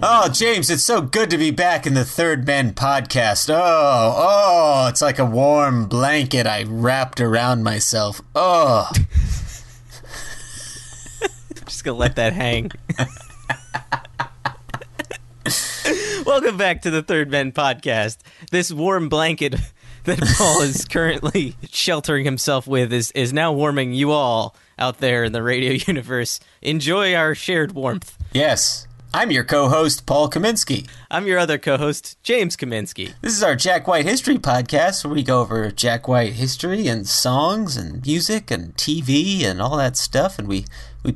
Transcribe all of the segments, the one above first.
Oh, James, it's so good to be back in the Third Man Podcast. Oh, it's like a warm blanket I wrapped around myself. Oh. I'm just going to let that hang. Welcome back to the Third Man Podcast. This warm blanket that Paul is currently sheltering himself with is now warming you all out there in the radio universe. Enjoy our shared warmth. Yes. I'm your co-host, Paul Kaminsky. I'm your other co-host, James Kaminsky. This is our Jack White History Podcast, where we go over Jack White history and songs and music and TV and all that stuff, and we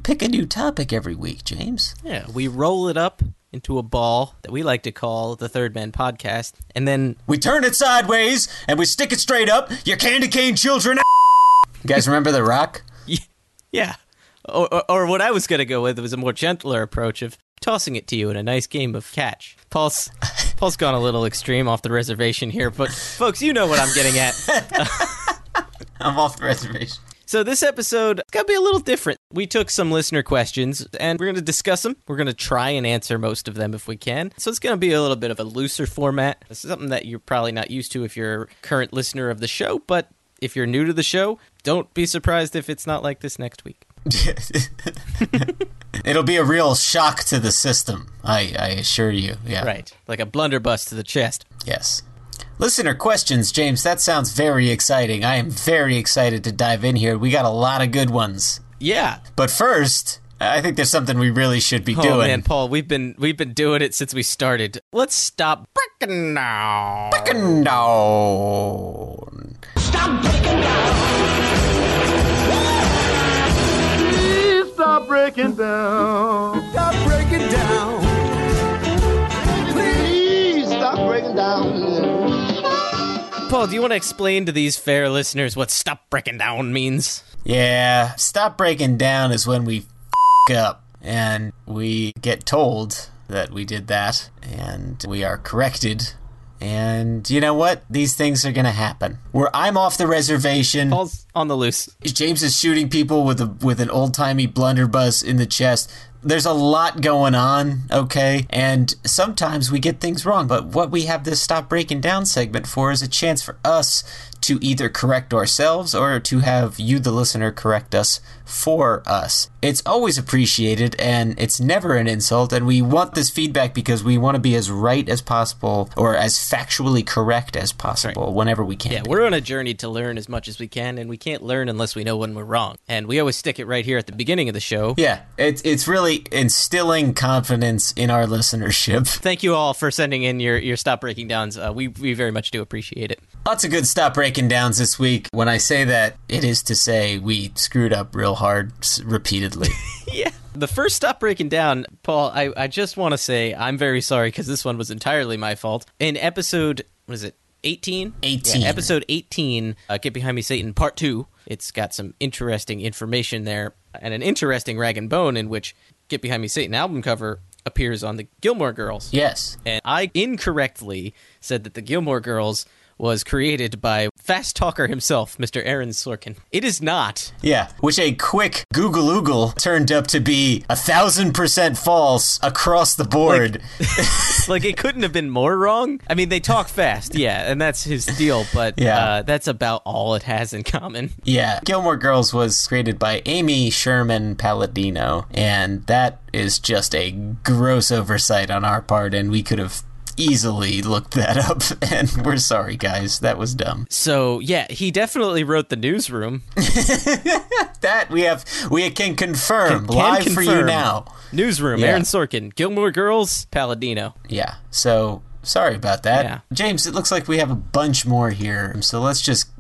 pick a new topic every week, James. Yeah, we roll it up into a ball that we like to call the Third Man Podcast, and then... we turn it sideways, and we stick it straight up, your candy cane children. You guys remember The Rock? Yeah. Or what I was going to go with was a more gentler approach of tossing it to you in a nice game of catch. Paul's gone a little extreme off the reservation here, but folks, you know what I'm getting at. I'm off the reservation. So this episode is going to be a little different. We took some listener questions, and we're going to discuss them. We're going to try and answer most of them if we can. So it's going to be a little bit of a looser format. This is something that you're probably not used to if you're a current listener of the show, but if you're new to the show, don't be surprised if it's not like this next week. It'll be a real shock to the system, I assure you. Yeah, right, like a blunderbuss to the chest. Yes. Listener questions, James, that sounds very exciting. I am very excited to dive in here. We got a lot of good ones. Yeah. But first, I think there's something we really should be doing. Oh man, Paul, we've been doing it since we started. Let's stop breaking down. Breaking down. Stop breaking down. Stop breaking down. Stop breaking down. Please stop breaking down. Paul, do you want to explain to these fair listeners what stop breaking down means? Yeah, stop breaking down is when we f*** up and we get told that we did that and we are corrected. And you know what? These things are going to happen. Where I'm off the reservation. Paul's on the loose. James is shooting people with an old-timey blunderbuss in the chest. There's a lot going on, okay? And sometimes we get things wrong. But what we have this Stop Breaking Down segment for is a chance for us to either correct ourselves or to have you, the listener, correct us for us. It's always appreciated, and it's never an insult, and we want this feedback because we want to be as right as possible or as factually correct as possible whenever we can. Yeah, we're on a journey to learn as much as we can, and we can't learn unless we know when we're wrong. And we always stick it right here at the beginning of the show. Yeah, it's really instilling confidence in our listenership. Thank you all for sending in your Stop Breaking Downs. We very much do appreciate it. Lots of good Stop Breaking Downs this week. When I say that, it is to say we screwed up real hard repeatedly. Yeah. The first Stop Breaking Down, Paul, I just want to say I'm very sorry because this one was entirely my fault. In episode, what is it, 18? 18. Yeah, episode 18, Get Behind Me Satan, Part 2. It's got some interesting information there and an interesting rag and bone in which Get Behind Me Satan album cover appears on the Gilmore Girls. Yes. And I incorrectly said that the Gilmore Girls was created by fast talker himself, Mr. Aaron Sorkin. It is not. Yeah, which a quick Google turned up to be 1,000% false across the board. Like it couldn't have been more wrong. I mean, they talk fast, yeah, and that's his deal, but yeah. That's about all it has in common. Yeah, Gilmore Girls was created by Amy Sherman Palladino, and that is just a gross oversight on our part, and we could have easily looked that up, and we're sorry, guys. That was dumb. So, yeah, he definitely wrote The Newsroom. That we can confirm live for you now. Newsroom, yeah. Aaron Sorkin, Gilmore Girls, Palladino. Yeah, so... Sorry about that. Yeah. James, it looks like we have a bunch more here. So let's just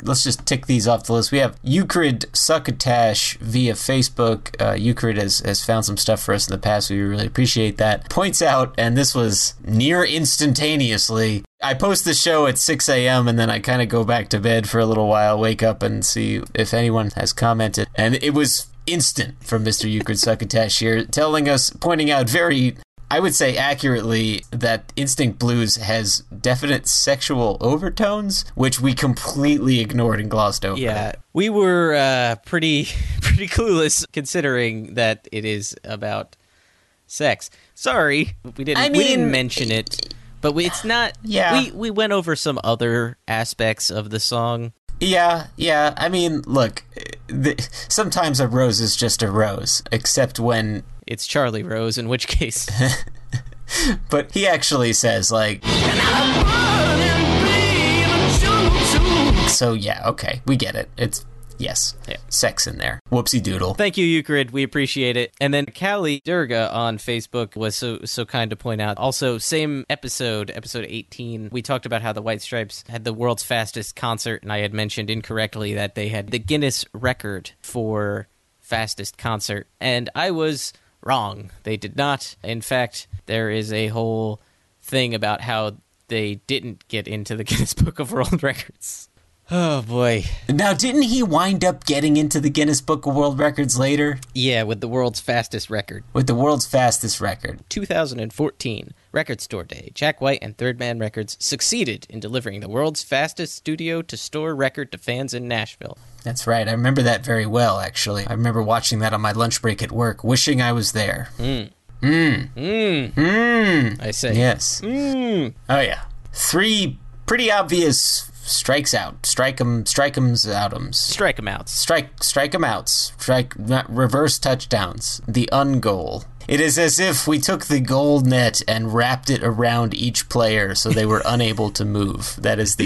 tick these off the list. We have Eucrid Succotash via Facebook. Eucrid has found some stuff for us in the past. We really appreciate that. Points out, and this was near instantaneously, I post the show at 6 a.m. and then I kind of go back to bed for a little while, wake up and see if anyone has commented. And it was instant from Mr. Eucrid Succotash here, pointing out very... I would say accurately that Instinct Blues has definite sexual overtones, which we completely ignored and glossed over. Yeah, we were pretty clueless considering that it is about sex. Sorry, we didn't mention it, but it's not. Yeah, we went over some other aspects of the song. Yeah. I mean, look, sometimes a rose is just a rose, except when. It's Charlie Rose, in which case. But he actually says, like... So, yeah, okay, we get it. It's, yes, yeah. Sex in there. Whoopsie doodle. Thank you, Eucrid. We appreciate it. And then Callie Durga on Facebook was so kind to point out. Also, same episode 18, we talked about how the White Stripes had the world's fastest concert, and I had mentioned incorrectly that they had the Guinness record for fastest concert, and I was... wrong. They did not. In fact, there is a whole thing about how they didn't get into the Guinness Book of World Records. Oh, boy. Now, didn't he wind up getting into the Guinness Book of World Records later? Yeah, with the world's fastest record. 2014, Record Store Day. Jack White and Third Man Records succeeded in delivering the world's fastest studio-to-store record to fans in Nashville. That's right. I remember that very well, actually. I remember watching that on my lunch break at work, wishing I was there. I say. Yes. Oh, yeah. Three pretty obvious... Strikes out. Strike 'em outs. Reverse touchdowns. The ungoal. It is as if we took the goal net and wrapped it around each player so they were unable to move. That is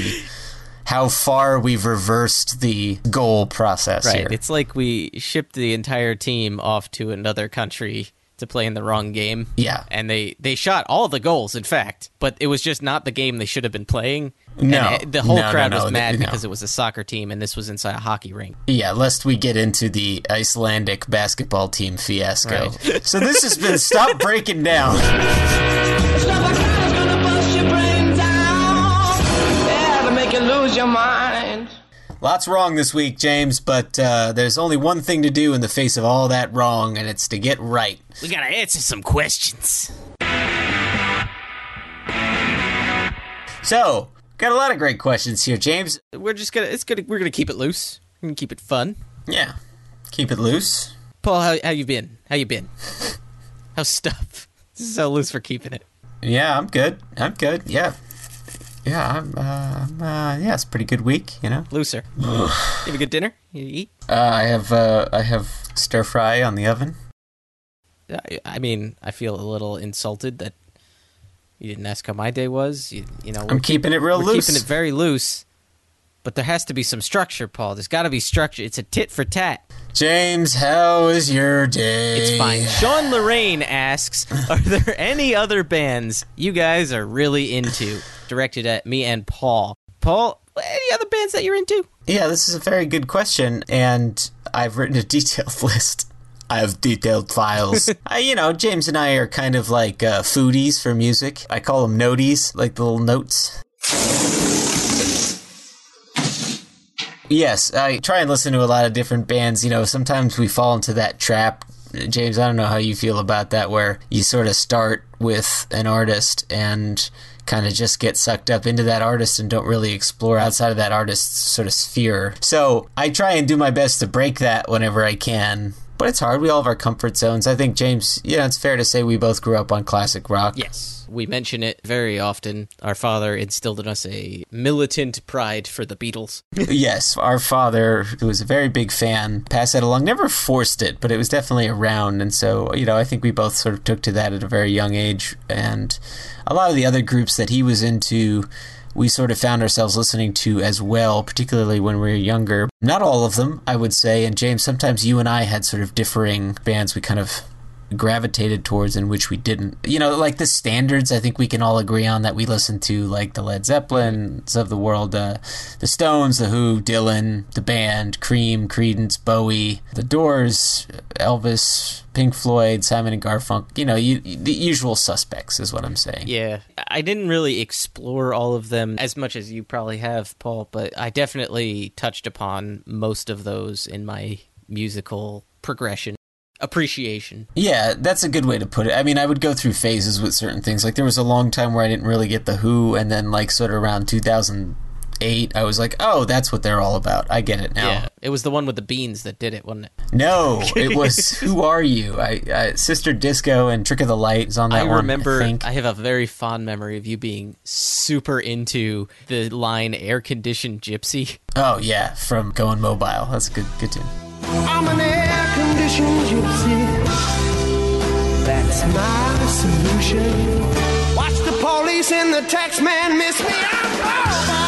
how far we've reversed the goal process here. Right. It's like we shipped the entire team off to another country to play in the wrong game. Yeah. And they shot all the goals, in fact, but it was just not the game they should have been playing. No, and the whole crowd was mad because it was a soccer team and this was inside a hockey rink. Yeah, lest we get into the Icelandic basketball team fiasco. Right. So this has been Stop Breaking Down. Lots wrong this week, James, but there's only one thing to do in the face of all that wrong, and it's to get right. We gotta answer some questions. So... Got a lot of great questions here, James. We're gonna keep it loose. We're gonna keep it fun. Yeah, keep it loose. Paul, how you been? How's stuff? This is how loose we're keeping it. Yeah, I'm good. Yeah. Yeah, it's a pretty good week, you know. Looser. You have a good dinner? You eat? I have stir fry on the oven. I mean, I feel a little insulted that. You didn't ask how my day was. You know, I'm keeping it real loose. Keeping it very loose, but there has to be some structure, Paul. There's got to be structure. It's a tit for tat. James, how is your day? It's fine. Sean Lorraine asks, are there any other bands you guys are really into? Directed at me and Paul. Paul, any other bands that you're into? Yeah, this is a very good question, and I've written a detailed list. I have detailed files. James and I are kind of like foodies for music. I call them noties, like the little notes. Yes, I try and listen to a lot of different bands. You know, sometimes we fall into that trap. James, I don't know how you feel about that, where you sort of start with an artist and kind of just get sucked up into that artist and don't really explore outside of that artist's sort of sphere. So I try and do my best to break that whenever I can. But it's hard. We all have our comfort zones. I think, James, you know, it's fair to say we both grew up on classic rock. Yes. We mention it very often. Our father instilled in us a militant pride for the Beatles. Yes. Our father, who was a very big fan, passed that along. Never forced it, but it was definitely around. And so, you know, I think we both sort of took to that at a very young age. And a lot of the other groups that he was into, we sort of found ourselves listening to as well, particularly when we were younger. Not all of them, I would say. And James, sometimes you and I had sort of differing bands we kind of gravitated towards and which we didn't. You know, like the standards, I think we can all agree on that we listened to, like the Led Zeppelins of the world, the Stones, the Who, Dylan, the Band, Cream, Creedence, Bowie, the Doors, Elvis, Pink Floyd, Simon and Garfunkel, you know, the usual suspects is what I'm saying. Yeah. I didn't really explore all of them as much as you probably have, Paul, but I definitely touched upon most of those in my musical progression. Appreciation. Yeah, that's a good way to put it. I mean, I would go through phases with certain things. Like, there was a long time where I didn't really get the Who, and then, like, sort of around 2008, I was like, oh, that's what they're all about. I get it now. Yeah, it was the one with the beans that did it, wasn't it? No, it was Who Are You? I Sister Disco and Trick of the Light is on that one. I have a very fond memory of you being super into the line Air Conditioned Gypsy. Oh, yeah, from Going Mobile. That's a good tune. I'm an air-conditioned gypsy, that's my solution. Watch the police and the tax man miss me, I'm gone.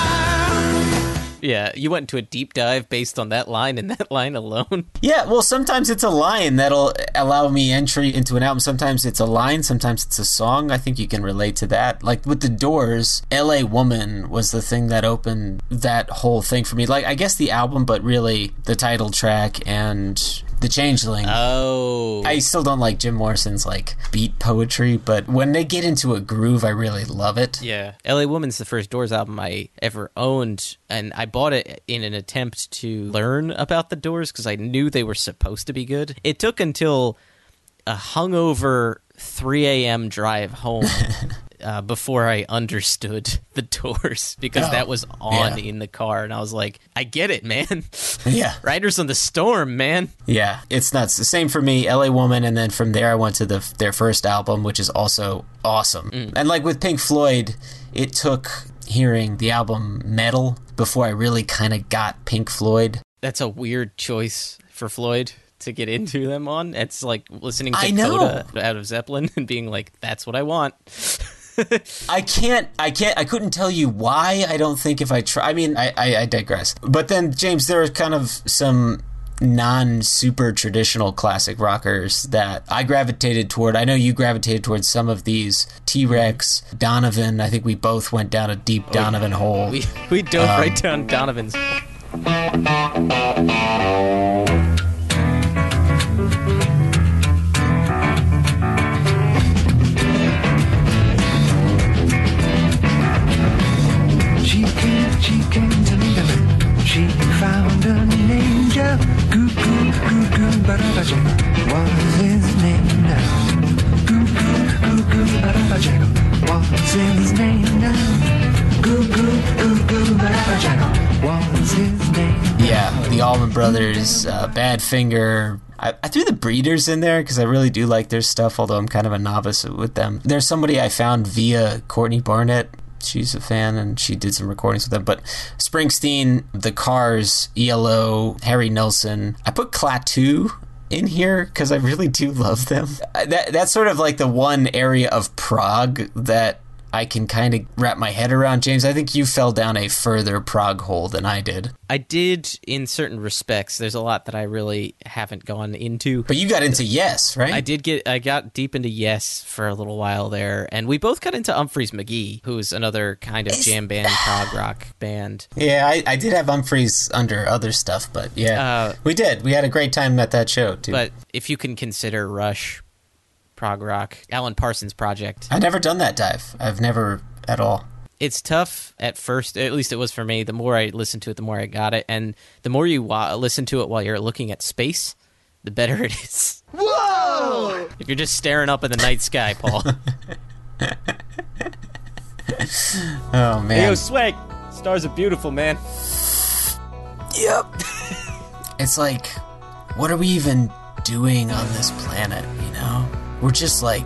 Yeah, you went into a deep dive based on that line and that line alone. Yeah, well, sometimes it's a line that'll allow me entry into an album. Sometimes it's a line, sometimes it's a song. I think you can relate to that. Like with the Doors, L.A. Woman was the thing that opened that whole thing for me. Like, I guess the album, but really the title track and The Changeling. Oh. I still don't like Jim Morrison's, like, beat poetry, but when they get into a groove, I really love it. Yeah. L.A. Woman's the first Doors album I ever owned, and I bought it in an attempt to learn about the Doors because I knew they were supposed to be good. It took until a hungover 3 a.m. drive home before I understood the Doors, because that was on in the car, and I was like, I get it, man. Yeah. Riders on the Storm, man. Yeah, it's nuts. The same for me, LA Woman, and then from there I went to their first album, which is also awesome. And like with Pink Floyd, it took hearing the album Metal before I really kind of got Pink Floyd. That's a weird choice for Floyd to get into them on. It's like listening to Coda out of Zeppelin and being like, that's what I want. I couldn't tell you why. I don't think if I try. I mean, I digress. But then, James, there are kind of some non-super traditional classic rockers that I gravitated toward. I know you gravitated towards some of these. T-Rex, Donovan. I think we both went down a deep Donovan hole. We dove right down Donovan's hole. Found an angel, goo goo goo goo barabajam. What's his name now? Goo goo goo goo barabajam. What's his name now? Goo goo goo goo barabajam. What's his name? Yeah, the Allman Brothers, Badfinger. I threw the Breeders in there because I really do like their stuff, although I'm kind of a novice with them. There's somebody I found via Courtney Barnett. She's a fan, and she did some recordings with them. But Springsteen, The Cars, ELO, Harry Nilsson. I put Klaatu in here because I really do love them. That's sort of like the one area of prog that I can kind of wrap my head around. James, I think you fell down a further prog hole than I did. I did in certain respects. There's a lot that I really haven't gone into. But you got into Yes, right? I got deep into Yes for a little while there, and we both got into Humphreys McGee, who's another kind of jam band, prog rock band. Yeah, I did have Humphreys under other stuff, but we did. We had a great time at that show, too. But if you can consider Rush prog rock, Alan Parsons Project. I've never done that dive. I've never at all. It's tough at first, at least it was for me. The more I listened to it, the more I got it. And the more you listen to it while you're looking at space, the better it is. Whoa! If you're just staring up in the night sky, Paul. Oh, man. Hey, yo, Swag! Stars are beautiful, man. Yep. It's like, what are we even doing on this planet, you know? We're just like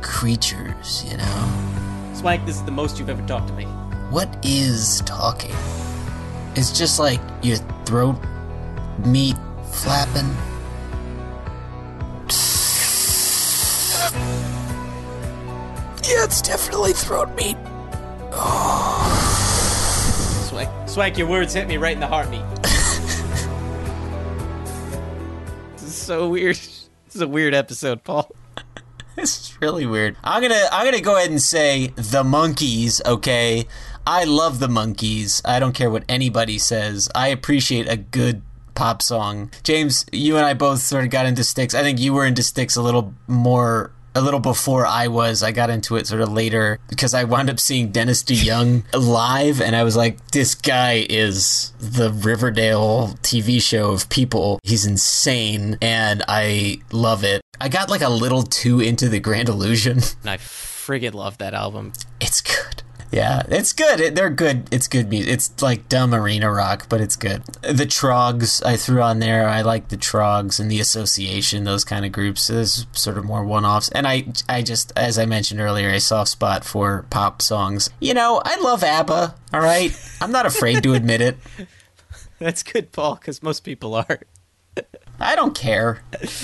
creatures, you know? Swag, this is the most you've ever talked to me. What is talking? It's just like your throat meat flapping. Yeah, it's definitely throat meat. Oh. Swag, your words hit me right in the heartbeat. This is so weird. This is a weird episode, Paul. This is really weird. I'm gonna go ahead and say the monkeys, okay? I love the monkeys. I don't care what anybody says. I appreciate a good pop song. James, you and I both sort of got into Styx. I think you were into Styx a little before I was. I got into it sort of later because I wound up seeing Dennis DeYoung live, and I was like, this guy is the Riverdale TV show of people. He's insane, and I love it. I got like a little too into The Grand Illusion. And I friggin' love that album. It's good. Yeah, it's good. They're good. It's good music. It's like dumb arena rock, but it's good. The Trogs I threw on there. I like the Trogs and the Association, those kind of groups. So there's sort of more one-offs. And I just, as I mentioned earlier, a soft spot for pop songs. You know, I love ABBA, all right? I'm not afraid to admit it. That's good, Paul, because most people are. I don't care,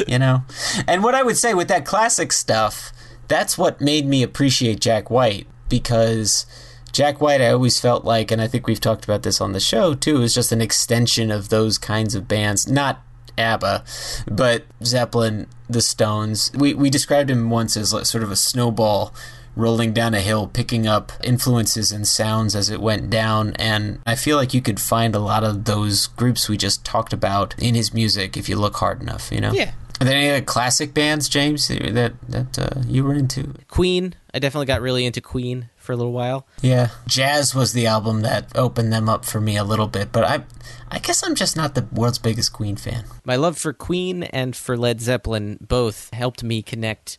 you know? And what I would say with that classic stuff, that's what made me appreciate Jack White. Because Jack White, I always felt like, and I think we've talked about this on the show too, is just an extension of those kinds of bands. Not ABBA, but Zeppelin, the Stones. We described him once as sort of a snowball rolling down a hill, picking up influences and sounds as it went down. And I feel like you could find a lot of those groups we just talked about in his music if you look hard enough, you know? Yeah. Are there any other classic bands, James, that you were into? Queen. I definitely got really into Queen for a little while. Yeah. Jazz was the album that opened them up for me a little bit, but I guess I'm just not the world's biggest Queen fan. My love for Queen and for Led Zeppelin both helped me connect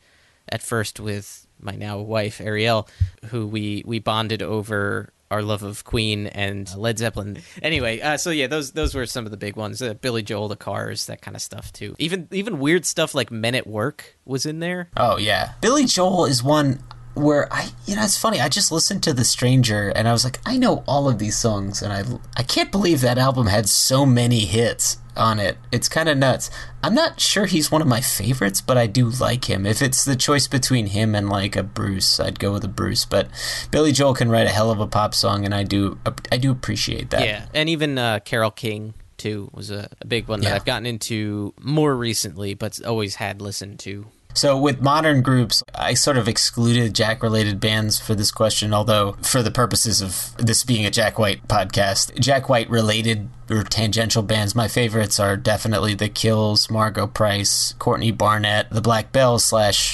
at first with my now wife, Arielle, who we bonded over our love of Queen and Led Zeppelin. Anyway, so yeah, those were some of the big ones. Billy Joel, The Cars, that kind of stuff too. Even weird stuff like Men at Work was in there. Oh yeah, Billy Joel is one where it's funny. I just listened to The Stranger and I was like, I know all of these songs, and I can't believe that album had so many hits on it. It's kind of nuts. I'm not sure he's one of my favorites, but I do like him. If it's the choice between him and like a Bruce, I'd go with a Bruce, but Billy Joel can write a hell of a pop song, and I do appreciate that. Yeah, and even Carole King too was a big one that I've gotten into more recently, but always had listened to. So with modern groups, I sort of excluded Jack-related bands for this question, although for the purposes of this being a Jack White podcast, Jack White-related or tangential bands, my favorites are definitely The Kills, Margo Price, Courtney Barnett, The Black Bells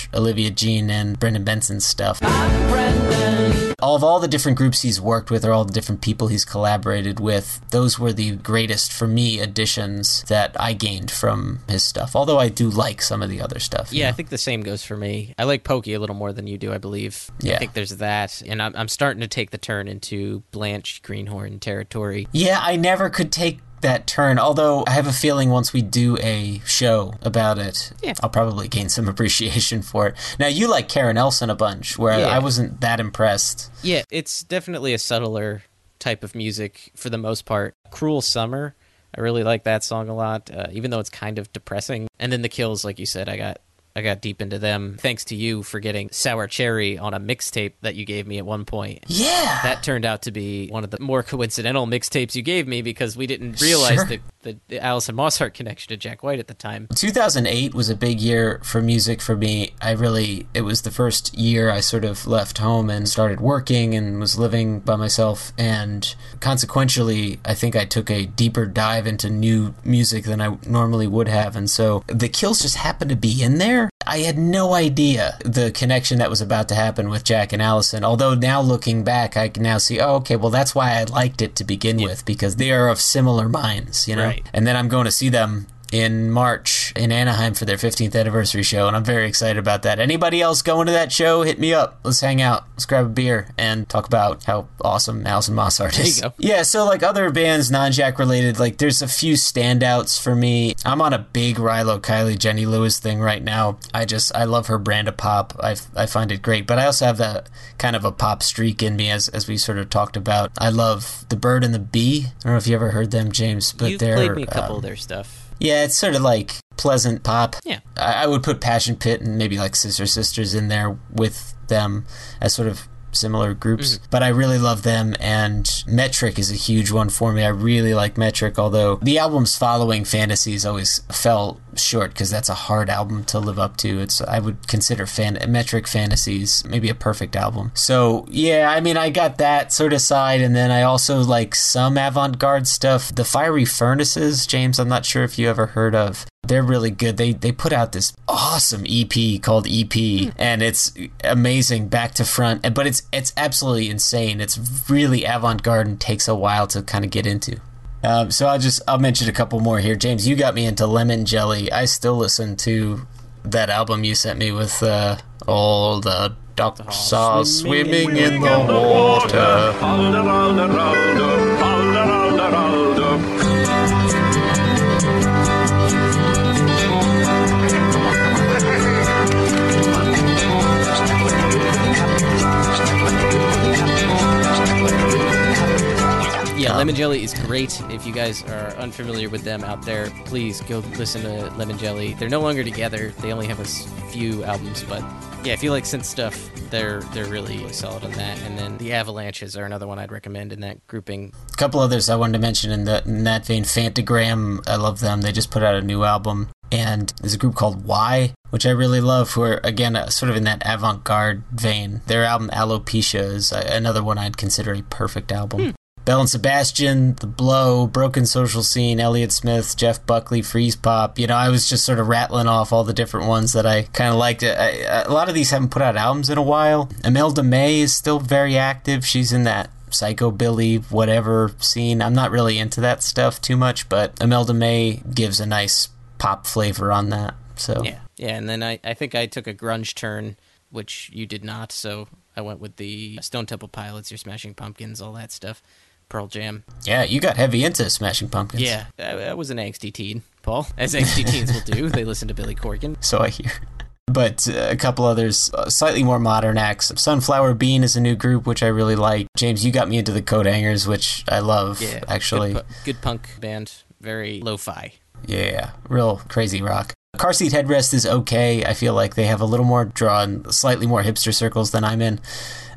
/ Olivia Jean, and Brendan Benson's stuff. I'm Brendan. All the different groups he's worked with or all the different people he's collaborated with, those were the greatest, for me, additions that I gained from his stuff, although I do like some of the other stuff. Yeah, you know? I think the same goes for me. I like Pokey a little more than you do, I believe. Yeah. I think there's that. And I'm starting to take the turn into Blanche Greenhorn territory. Yeah, I never could take that turn, although I have a feeling once we do a show about it, I'll probably gain some appreciation for it. Now, you like Karen Elson a bunch, where I wasn't that impressed. Yeah, it's definitely a subtler type of music for the most part. Cruel Summer, I really like that song a lot, even though it's kind of depressing. And then The Kills, like you said, I got deep into them, thanks to you for getting Sour Cherry on a mixtape that you gave me at one point. Yeah! That turned out to be one of the more coincidental mixtapes you gave me, because we didn't realize the Alison Mosshart connection to Jack White at the time. 2008 was a big year for music for me. It was the first year I sort of left home and started working and was living by myself, and consequentially, I think I took a deeper dive into new music than I normally would have, and so The Kills just happened to be in there. I had no idea the connection that was about to happen with Jack and Allison, although now looking back, I can now see, oh, okay, well, that's why I liked it to begin with, because they are of similar minds, you know? Right. And then I'm going to see them in March in Anaheim for their 15th anniversary show, and I'm very excited about that. Anybody else going to that show, hit me up. Let's hang out. Let's grab a beer and talk about how awesome Alison Mosshart is. There you go. Yeah, so like other bands, non-Jack related, like there's a few standouts for me. I'm on a big Rilo Kiley, Jenny Lewis thing right now. I love her brand of pop. I find it great, but I also have that kind of a pop streak in me, as we sort of talked about. I love The Bird and the Bee. I don't know if you ever heard them, James, but they're... You've played me a couple of their stuff. Yeah, it's sort of like pleasant pop. Yeah. I would put Passion Pit and maybe like Sister Sisters in there with them as sort of similar groups. Mm-hmm. But I really love them, and Metric is a huge one for me. I really like Metric, although the albums following Fantasies always fell short because that's a hard album to live up to. I would consider Metric Fantasies maybe a perfect album. So yeah, I mean, I got that sort of side, and then I also like some avant-garde stuff. The Fiery Furnaces, James, I'm not sure if you ever heard of. They're really good. They put out this awesome EP called EP, and it's amazing back to front, but it's absolutely insane. It's really avant-garde and takes a while to kind of get into. So I'll mention a couple more here. James, you got me into Lemon Jelly. I still listen to that album you sent me with all the ducks are swimming in the water. Yeah, Lemon Jelly is great. If you guys are unfamiliar with them out there, please go listen to Lemon Jelly. They're no longer together. They only have a few albums, but yeah, if you like synth stuff, they're really solid on that. And then the Avalanches are another one I'd recommend in that grouping. A couple others I wanted to mention in that vein. Fantagram, I love them. They just put out a new album. And there's a group called Why, which I really love, who are, again, sort of in that avant-garde vein. Their album Alopecia is another one I'd consider a perfect album. Belle and Sebastian, The Blow, Broken Social Scene, Elliott Smith, Jeff Buckley, Freeze Pop. You know, I was just sort of rattling off all the different ones that I kind of liked. A lot of these haven't put out albums in a while. Imelda May is still very active. She's in that psychobilly whatever scene. I'm not really into that stuff too much, but Imelda May gives a nice pop flavor on that. So yeah, and then I think I took a grunge turn, which you did not, so I went with the Stone Temple Pilots, your Smashing Pumpkins, all that stuff. Pearl Jam. Yeah, you got heavy into Smashing Pumpkins. Yeah, I was an angsty teen, Paul, as angsty teens will do. They listen to Billy Corgan. So I hear. But a couple others, slightly more modern acts. Sunflower Bean is a new group, which I really like. James, you got me into the Coat Hangers, which I love, actually. Good punk band, very lo-fi. Yeah, real crazy rock. Car Seat Headrest is okay. I feel like they have a little more draw and slightly more hipster circles than I'm in.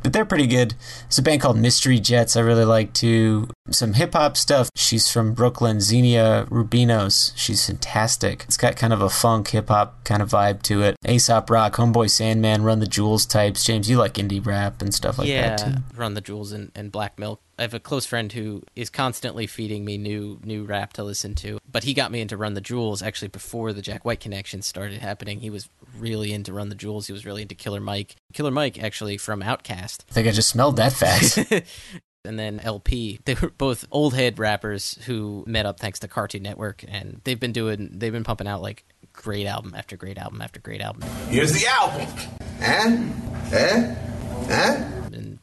But they're pretty good. It's a band called Mystery Jets I really like, too. Some hip-hop stuff. She's from Brooklyn, Xenia Rubinos. She's fantastic. It's got kind of a funk hip-hop kind of vibe to it. Aesop Rock, Homeboy Sandman, Run the Jewels types. James, you like indie rap and stuff like that, too. Run the Jewels and Black Milk. I have a close friend who is constantly feeding me new rap to listen to, but he got me into Run the Jewels actually before the Jack White connection started happening. He was really into Run the Jewels. He was really into Killer Mike. Killer Mike, actually, from Outkast. I think I just smelled that fact. And then LP. They were both old head rappers who met up thanks to Cartoon Network, and they've been pumping out like great album after great album after great album. Here's the album. And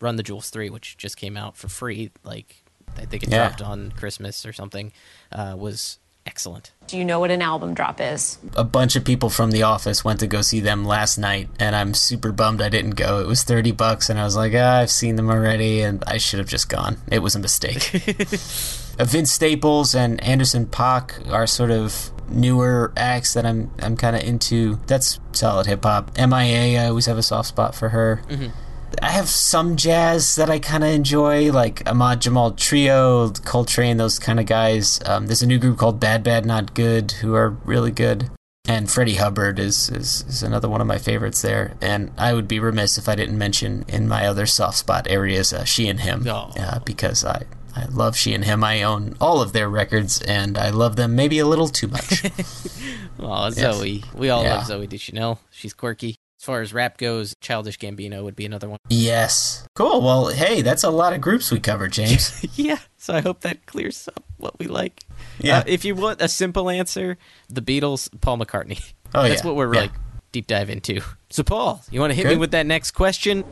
Run the Jewels 3, which just came out for free, like I think it dropped on Christmas or something, was excellent. Do you know what an album drop is? A bunch of people from the office went to go see them last night, and I'm super bummed I didn't go. It was $30, and I was like, I've seen them already, and I should have just gone. It was a mistake. Vince Staples and Anderson .Paak are sort of newer acts that I'm kind of into. That's solid hip-hop. MIA, I always have a soft spot for her. Mm-hmm. I have some jazz that I kind of enjoy, like Ahmad Jamal Trio, Coltrane, those kind of guys. There's a new group called Bad Bad Not Good who are really good. And Freddie Hubbard is another one of my favorites there. And I would be remiss if I didn't mention in my other soft spot areas, She and Him, because I love She and Him. I own all of their records, and I love them maybe a little too much. Aw, Zoe. We all love Zooey Deschanel. She's quirky. As far as rap goes, Childish Gambino would be another one. Yes. Cool. Well, hey, that's a lot of groups we covered, James. Yeah, so I hope that clears up what we like. Yeah. If you want a simple answer, the Beatles, Paul McCartney. Oh, that's what we're like deep dive into. So, Paul, you want to hit me with that next question?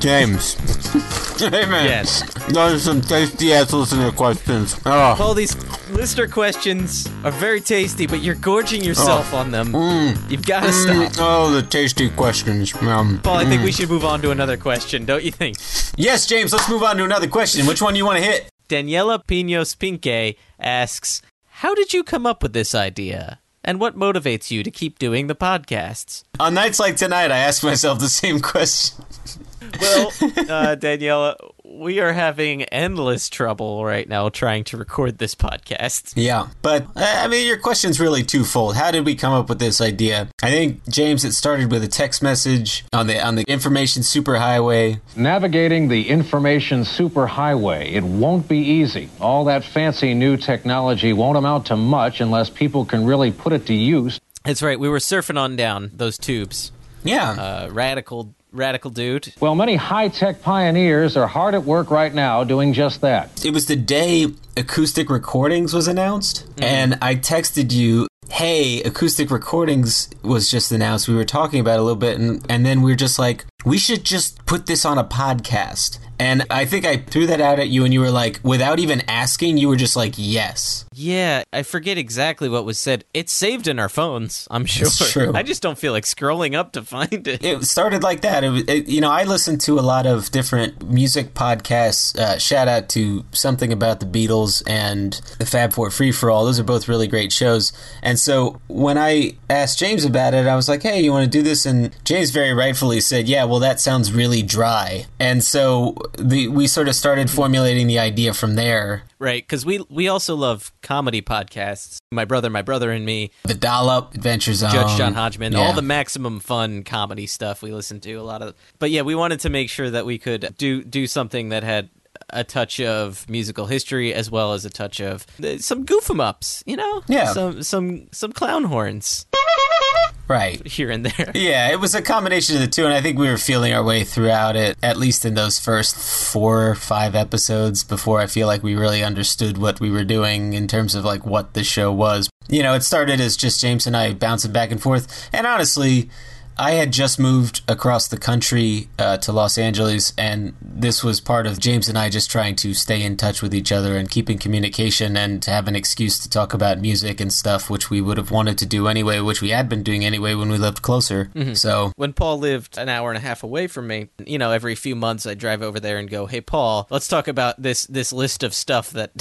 James. Hey, man. Yes. Those are some tasty ass listener questions. Oh. All these listener questions are very tasty, but you're gorging yourself on them. Mm. You've got to stop. Oh, the tasty questions. Paul, I think we should move on to another question, don't you think? Yes, James, let's move on to another question. Which one do you want to hit? Daniela Pinos Pinque asks, how did you come up with this idea? And what motivates you to keep doing the podcasts? On nights like tonight, I ask myself the same question. Well, Daniela, we are having endless trouble right now trying to record this podcast. Yeah, but I mean, your question's really twofold. How did we come up with this idea? I think, James, it started with a text message on the information superhighway. Navigating the information superhighway, it won't be easy. All that fancy new technology won't amount to much unless people can really put it to use. That's right. We were surfing on down those tubes. Yeah. Radical dude. Well, many high-tech pioneers are hard at work right now doing just that. It was the day Acoustic Recordings was announced, and I texted you, hey, Acoustic Recordings was just announced. We were talking about it a little bit, and then we were just like, we should just put this on a podcast. And I think I threw that out at you, and you were like, without even asking, you were just like, yes. Yeah, I forget exactly what was said. It's saved in our phones, I'm sure. It's true. I just don't feel like scrolling up to find it. It started like that. I listened to a lot of different music podcasts. Shout out to Something About the Beatles and the Fab Four Free For All. Those are both really great shows. And so when I asked James about it, I was like, hey, you want to do this? And James very rightfully said, yeah, well, that sounds really dry. And so we sort of started formulating the idea from there. Right, because we also love comedy podcasts. My Brother and Me. The Dollop, Adventure Zone. Judge John Hodgman. Yeah. All the Maximum Fun comedy stuff we listen to a lot of. But yeah, we wanted to make sure that we could do something that had a touch of musical history as well as a touch of some goof-em-ups, you know? Yeah. Some clown horns. Right. Here and there. Yeah, it was a combination of the two, and I think we were feeling our way throughout it, at least in those first 4 or 5 episodes, before I feel like we really understood what we were doing in terms of, like, what the show was. You know, it started as just James and I bouncing back and forth, and honestly, I had just moved across the country to Los Angeles, and this was part of James and I just trying to stay in touch with each other and keep in communication and to have an excuse to talk about music and stuff, which we would have wanted to do anyway, which we had been doing anyway when we lived closer. Mm-hmm. So when Paul lived an hour and a half away from me, you know, every few months I'd drive over there and go, hey, Paul, let's talk about this list of stuff that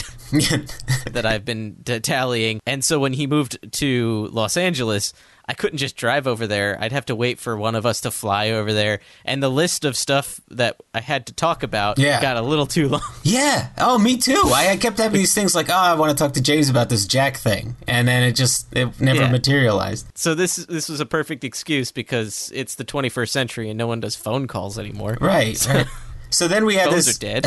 that I've been tallying. And so when he moved to Los Angeles, I couldn't just drive over there. I'd have to wait for one of us to fly over there. And the list of stuff that I had to talk about got a little too long. Yeah. Oh, me too. I kept having these things like, oh, I want to talk to James about this Jack thing. And then it never materialized. So this was a perfect excuse because it's the 21st century and no one does phone calls anymore. Right. So. Right. So then we had phones are dead.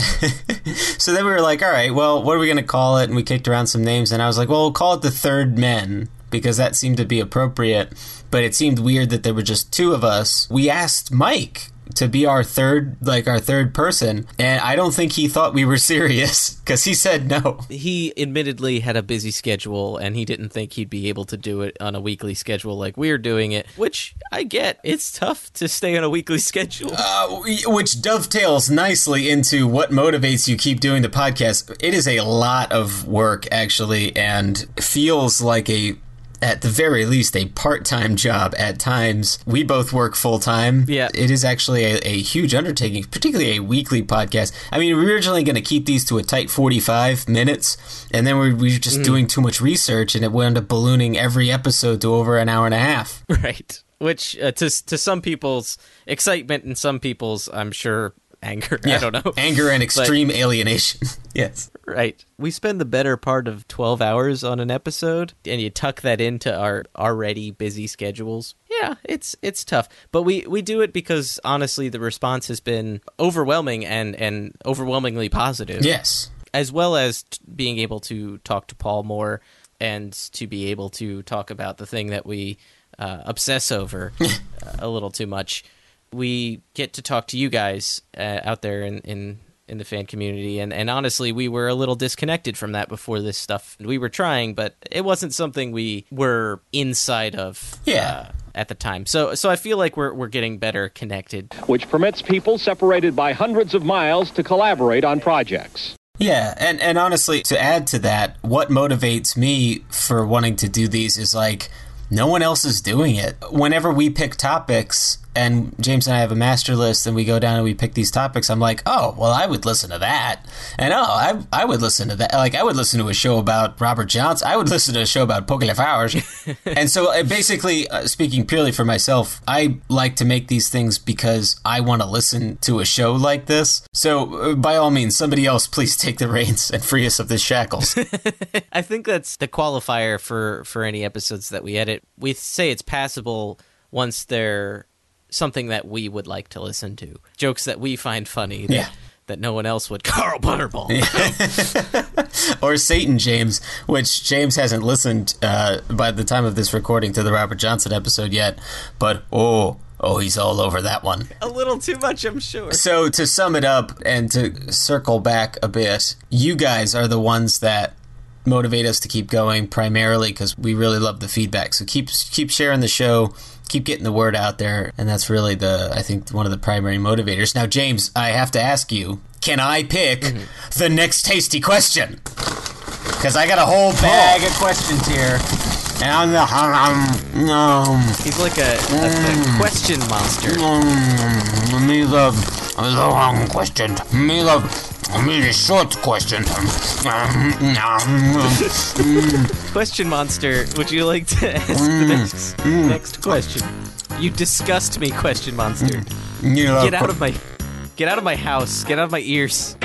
So then we were like, all right, well, what are we going to call it? And we kicked around some names. And I was like, well, we'll call it the Third Men, because that seemed to be appropriate, but it seemed weird that there were just two of us. We asked Mike to be our third person, and I don't think he thought we were serious, because he said no. He admittedly had a busy schedule, and he didn't think he'd be able to do it on a weekly schedule like we're doing it, which I get. It's tough to stay on a weekly schedule. Which dovetails nicely into what motivates you keep doing the podcast. It is a lot of work, actually, and feels like at the very least, a part-time job at times. We both work full-time. Yeah. It is actually a huge undertaking, particularly a weekly podcast. I mean, we were originally going to keep these to a tight 45 minutes, and then we were just doing too much research, and it wound up ballooning every episode to over an hour and a half. Right. Which, to some people's excitement and some people's, I'm sure, anger. Yeah. I don't know. Anger and extreme alienation. Yes. Right. We spend the better part of 12 hours on an episode, and you tuck that into our already busy schedules. Yeah, it's tough. But we do it because, honestly, the response has been overwhelming and overwhelmingly positive. Yes. As well as being able to talk to Paul more and to be able to talk about the thing that we obsess over a little too much. we get to talk to you guys out there in the fan community, and honestly, we were a little disconnected from that before this stuff. We were trying, but it wasn't something we were inside of at the time. So I feel like we're getting better connected. Which permits people separated by hundreds of miles to collaborate on projects. Yeah, and honestly, to add to that, what motivates me for wanting to do these is like, no one else is doing it. Whenever we pick topics, and James and I have a master list, and we go down and we pick these topics, I'm like, oh, well, I would listen to that. And I would listen to that. Like, I would listen to a show about Robert Johnson. I would listen to a show about Poké Lafarge. And so basically, speaking purely for myself, I like to make these things because I want to listen to a show like this. So by all means, somebody else, please take the reins and free us of the shackles. I think that's the qualifier for any episodes that we edit. We say it's passable once they're something that we would like to listen to. Jokes that we find funny that no one else would. Carl Butterball. Yeah. Or Satan James, which James hasn't listened by the time of this recording to the Robert Johnson episode yet. But, oh, he's all over that one. A little too much, I'm sure. So to sum it up and to circle back a bit, you guys are the ones that motivate us to keep going, primarily because we really love the feedback. So keep sharing the show. Keep getting the word out there, and that's really one of the primary motivators. Now, James, I have to ask you, can I pick the next tasty question? Because I got a whole bag of questions here. And I'm he's like a question monster. Me love the long question. Me love the short question. Question monster, would you like to ask the next question? You disgust me, question monster. Get out of my house. Get out of my ears.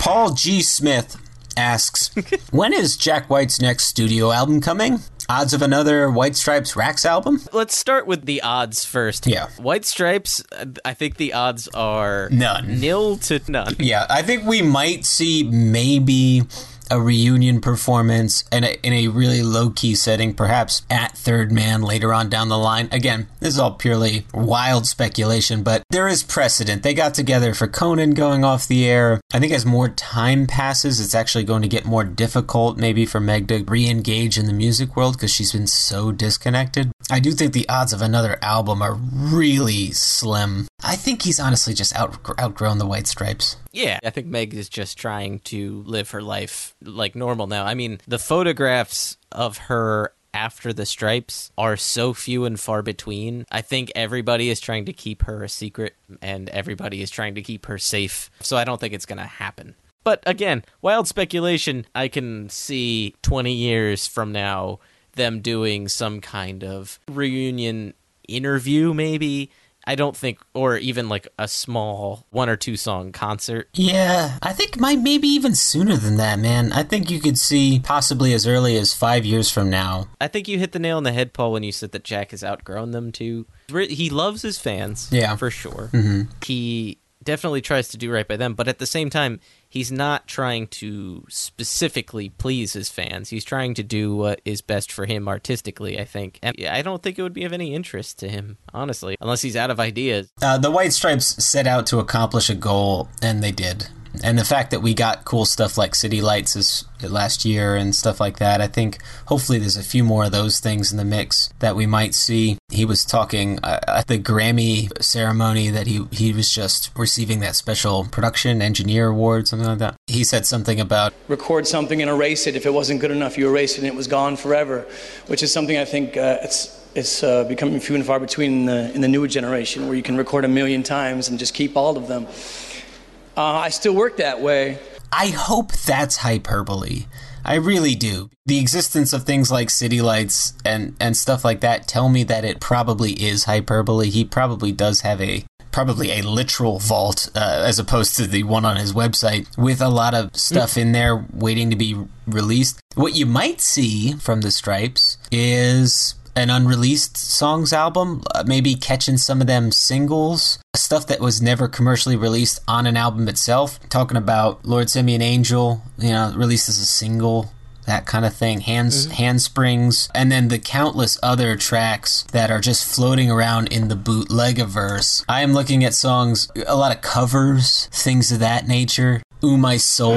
Paul G. Smith asks, when is Jack White's next studio album coming? Odds of another White Stripes Rax album? Let's start with the odds first. Yeah. White Stripes, I think the odds are none. Nil to none. Yeah, I think we might see maybe a reunion performance in a really low-key setting, perhaps at Third Man later on down the line. Again, this is all purely wild speculation, but there is precedent. They got together for Conan going off the air. I think as more time passes, it's actually going to get more difficult maybe for Meg to re-engage in the music world because she's been so disconnected. I do think the odds of another album are really slim. I think he's honestly just outgrown the White Stripes. Yeah, I think Meg is just trying to live her life like normal now. I mean, the photographs of her after the Stripes are so few and far between. I think everybody is trying to keep her a secret, and everybody is trying to keep her safe. So I don't think it's going to happen. But again, wild speculation. I can see 20 years from now them doing some kind of reunion interview, maybe. I don't think, or even like a small 1 or 2 song concert. Yeah, I think maybe even sooner than that, man. I think you could see possibly as early as 5 years from now. I think you hit the nail on the head, Paul, when you said that Jack has outgrown them too. He loves his fans, for sure. Mm-hmm. He definitely tries to do right by them, but at the same time, he's not trying to specifically please his fans. He's trying to do what is best for him artistically, I think. And I don't think it would be of any interest to him, honestly, unless he's out of ideas. The White Stripes set out to accomplish a goal, and they did. And the fact that we got cool stuff like City Lights last year and stuff like that, I think hopefully there's a few more of those things in the mix that we might see. He was talking at the Grammy ceremony that he was just receiving that special production engineer award, something like that. He said something about record something and erase it. If it wasn't good enough, you erase it and it was gone forever, which is something I think it's becoming few and far between in the newer generation, where you can record 1 million times and just keep all of them. I still work that way. I hope that's hyperbole. I really do. The existence of things like City Lights and stuff like that tell me that it probably is hyperbole. He probably does have a literal vault as opposed to the one on his website with a lot of stuff in there waiting to be released. What you might see from the Stripes is an unreleased songs album, maybe catching some of them singles, stuff that was never commercially released on an album itself. Talking about Lord Send Me an Angel, released as a single. that kind of thing, handsprings, and then the countless other tracks that are just floating around in the bootlegiverse. I am looking at songs, a lot of covers, things of that nature. Ooh, my soul.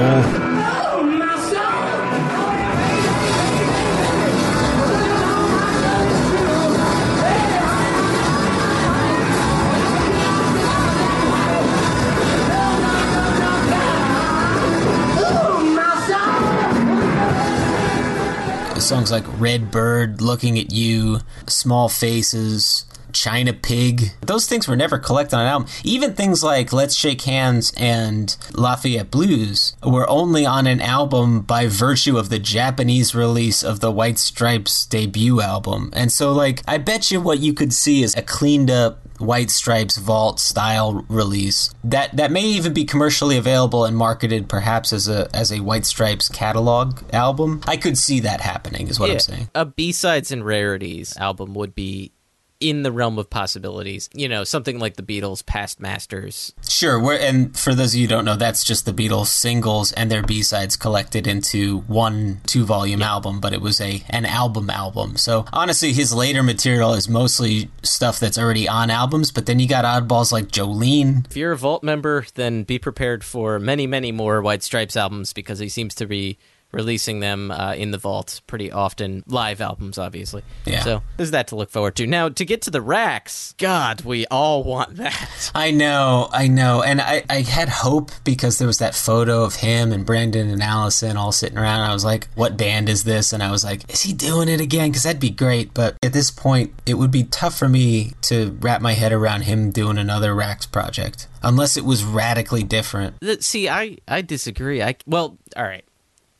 Songs like Red Bird, Looking at You, Small Faces, China Pig. Those things were never collected on an album. Even things like Let's Shake Hands and Lafayette Blues were only on an album by virtue of the Japanese release of the White Stripes debut album. And so, like, I bet you what you could see is a cleaned up White Stripes vault style release that may even be commercially available and marketed perhaps as a White Stripes catalog album. I could see that happening is what I'm saying. A B-sides and rarities album would be in the realm of possibilities, you know, something like the Beatles' Past Masters. Sure, and for those of you who don't know, that's just the Beatles singles and their B-sides collected into one 2-volume album, but it was an album. So honestly, his later material is mostly stuff that's already on albums, but then you got oddballs like Jolene. If you're a Vault member, then be prepared for many, many more White Stripes albums because he seems to be releasing them in the vault pretty often. Live albums, obviously. Yeah. So there's that to look forward to. Now, to get to the racks, God, we all want that. I know. And I had hope because there was that photo of him and Brandon and Allison all sitting around. I was like, what band is this? And I was like, is he doing it again? Because that'd be great. But at this point, it would be tough for me to wrap my head around him doing another racks project. Unless it was radically different. See, I disagree. Well, all right.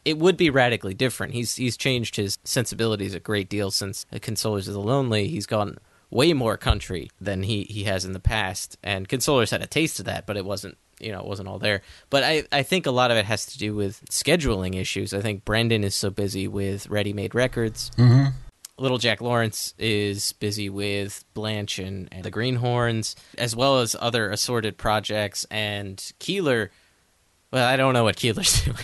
It would be radically different. He's changed his sensibilities a great deal since Consolers of the Lonely. He's gone way more country than he has in the past. And Consolers had a taste of that, but it wasn't, you know, it wasn't all there. But I think a lot of it has to do with scheduling issues. I think Brendan is so busy with Ready Made Records. Mm-hmm. Little Jack Lawrence is busy with Blanche and the Greenhorns, as well as other assorted projects. And Keeler... Well, I don't know what Keeler's doing.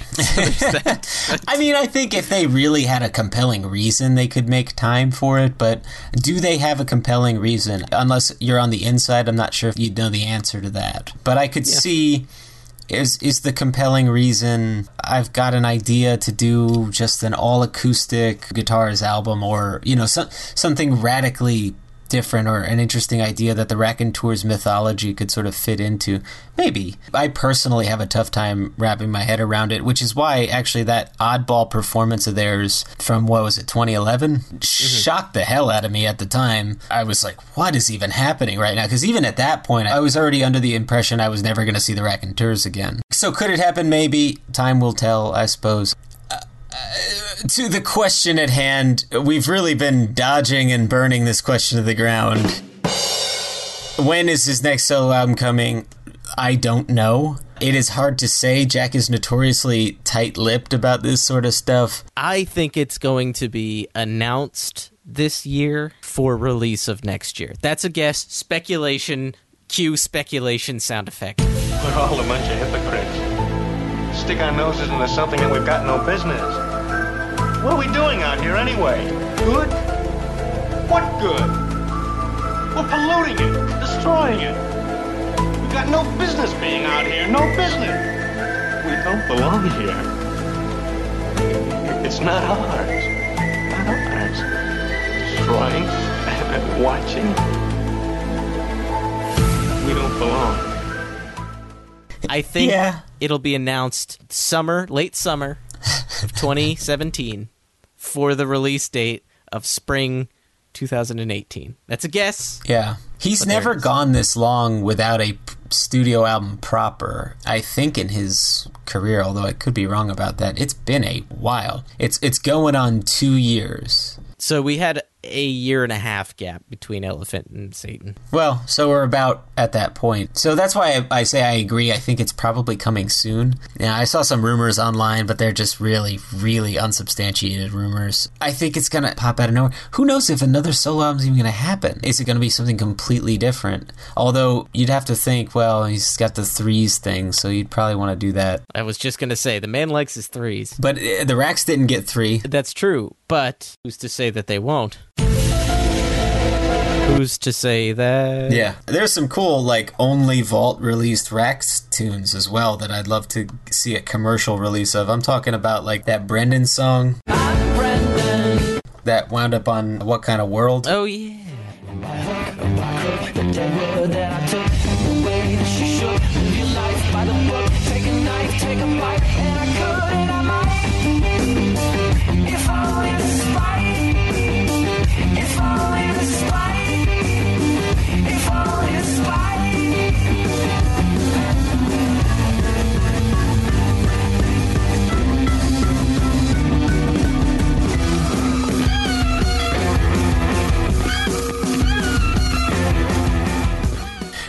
I mean, I think if they really had a compelling reason, they could make time for it. But do they have a compelling reason? Unless you're on the inside, I'm not sure if you'd know the answer to that. But I could see... Is the compelling reason I've got an idea to do just an all-acoustic guitars album or, you know, something radically different or an interesting idea that the Raconteurs mythology could sort of fit into. Maybe. I personally have a tough time wrapping my head around it, which is why actually that oddball performance of theirs from, 2011? Shocked the hell out of me at the time. I was like, what is even happening right now? Because even at that point, I was already under the impression I was never going to see the Raconteurs again. So could it happen? Maybe. Time will tell, I suppose. To the question at hand, we've really been dodging and burning this question to the ground. When is his next solo album coming? I don't know. It is hard to say. Jack is notoriously tight-lipped about this sort of stuff. I think it's going to be announced this year for release of next year. That's a guess. Speculation. Cue speculation sound effect. We're all a bunch of hypocrites. Stick our noses into something that we've got no business. What are we doing out here anyway? Good? What good? We're polluting it, destroying it. We've got no business being out here, no business. We don't belong here. It's not ours. Not ours. Destroying and watching. We don't belong. I think it'll be announced late summer of 2017 for the release date of spring 2018. That's a guess. Yeah. He's never gone this long without a studio album proper, I think, in his career, although I could be wrong about that. It's been a while. It's going on 2 years. So we had a year and a half gap between Elephant and Satan. Well, so we're about at that point. So that's why I say I agree. I think it's probably coming soon. Yeah, I saw some rumors online, but they're just really, really unsubstantiated rumors. I think it's going to pop out of nowhere. Who knows if another solo album's even going to happen? Is it going to be something completely different? Although you'd have to think, well, he's got the threes thing, so you'd probably want to do that. I was just going to say, the man likes his threes. But the Rax didn't get three. That's true, but who's to say that they won't? Who's to say that? Yeah. There's some cool, only vault-released Rax tunes as well that I'd love to see a commercial release of. I'm talking about, that Brendan song. I'm Brendan. That wound up on What Kind of World? Oh, yeah.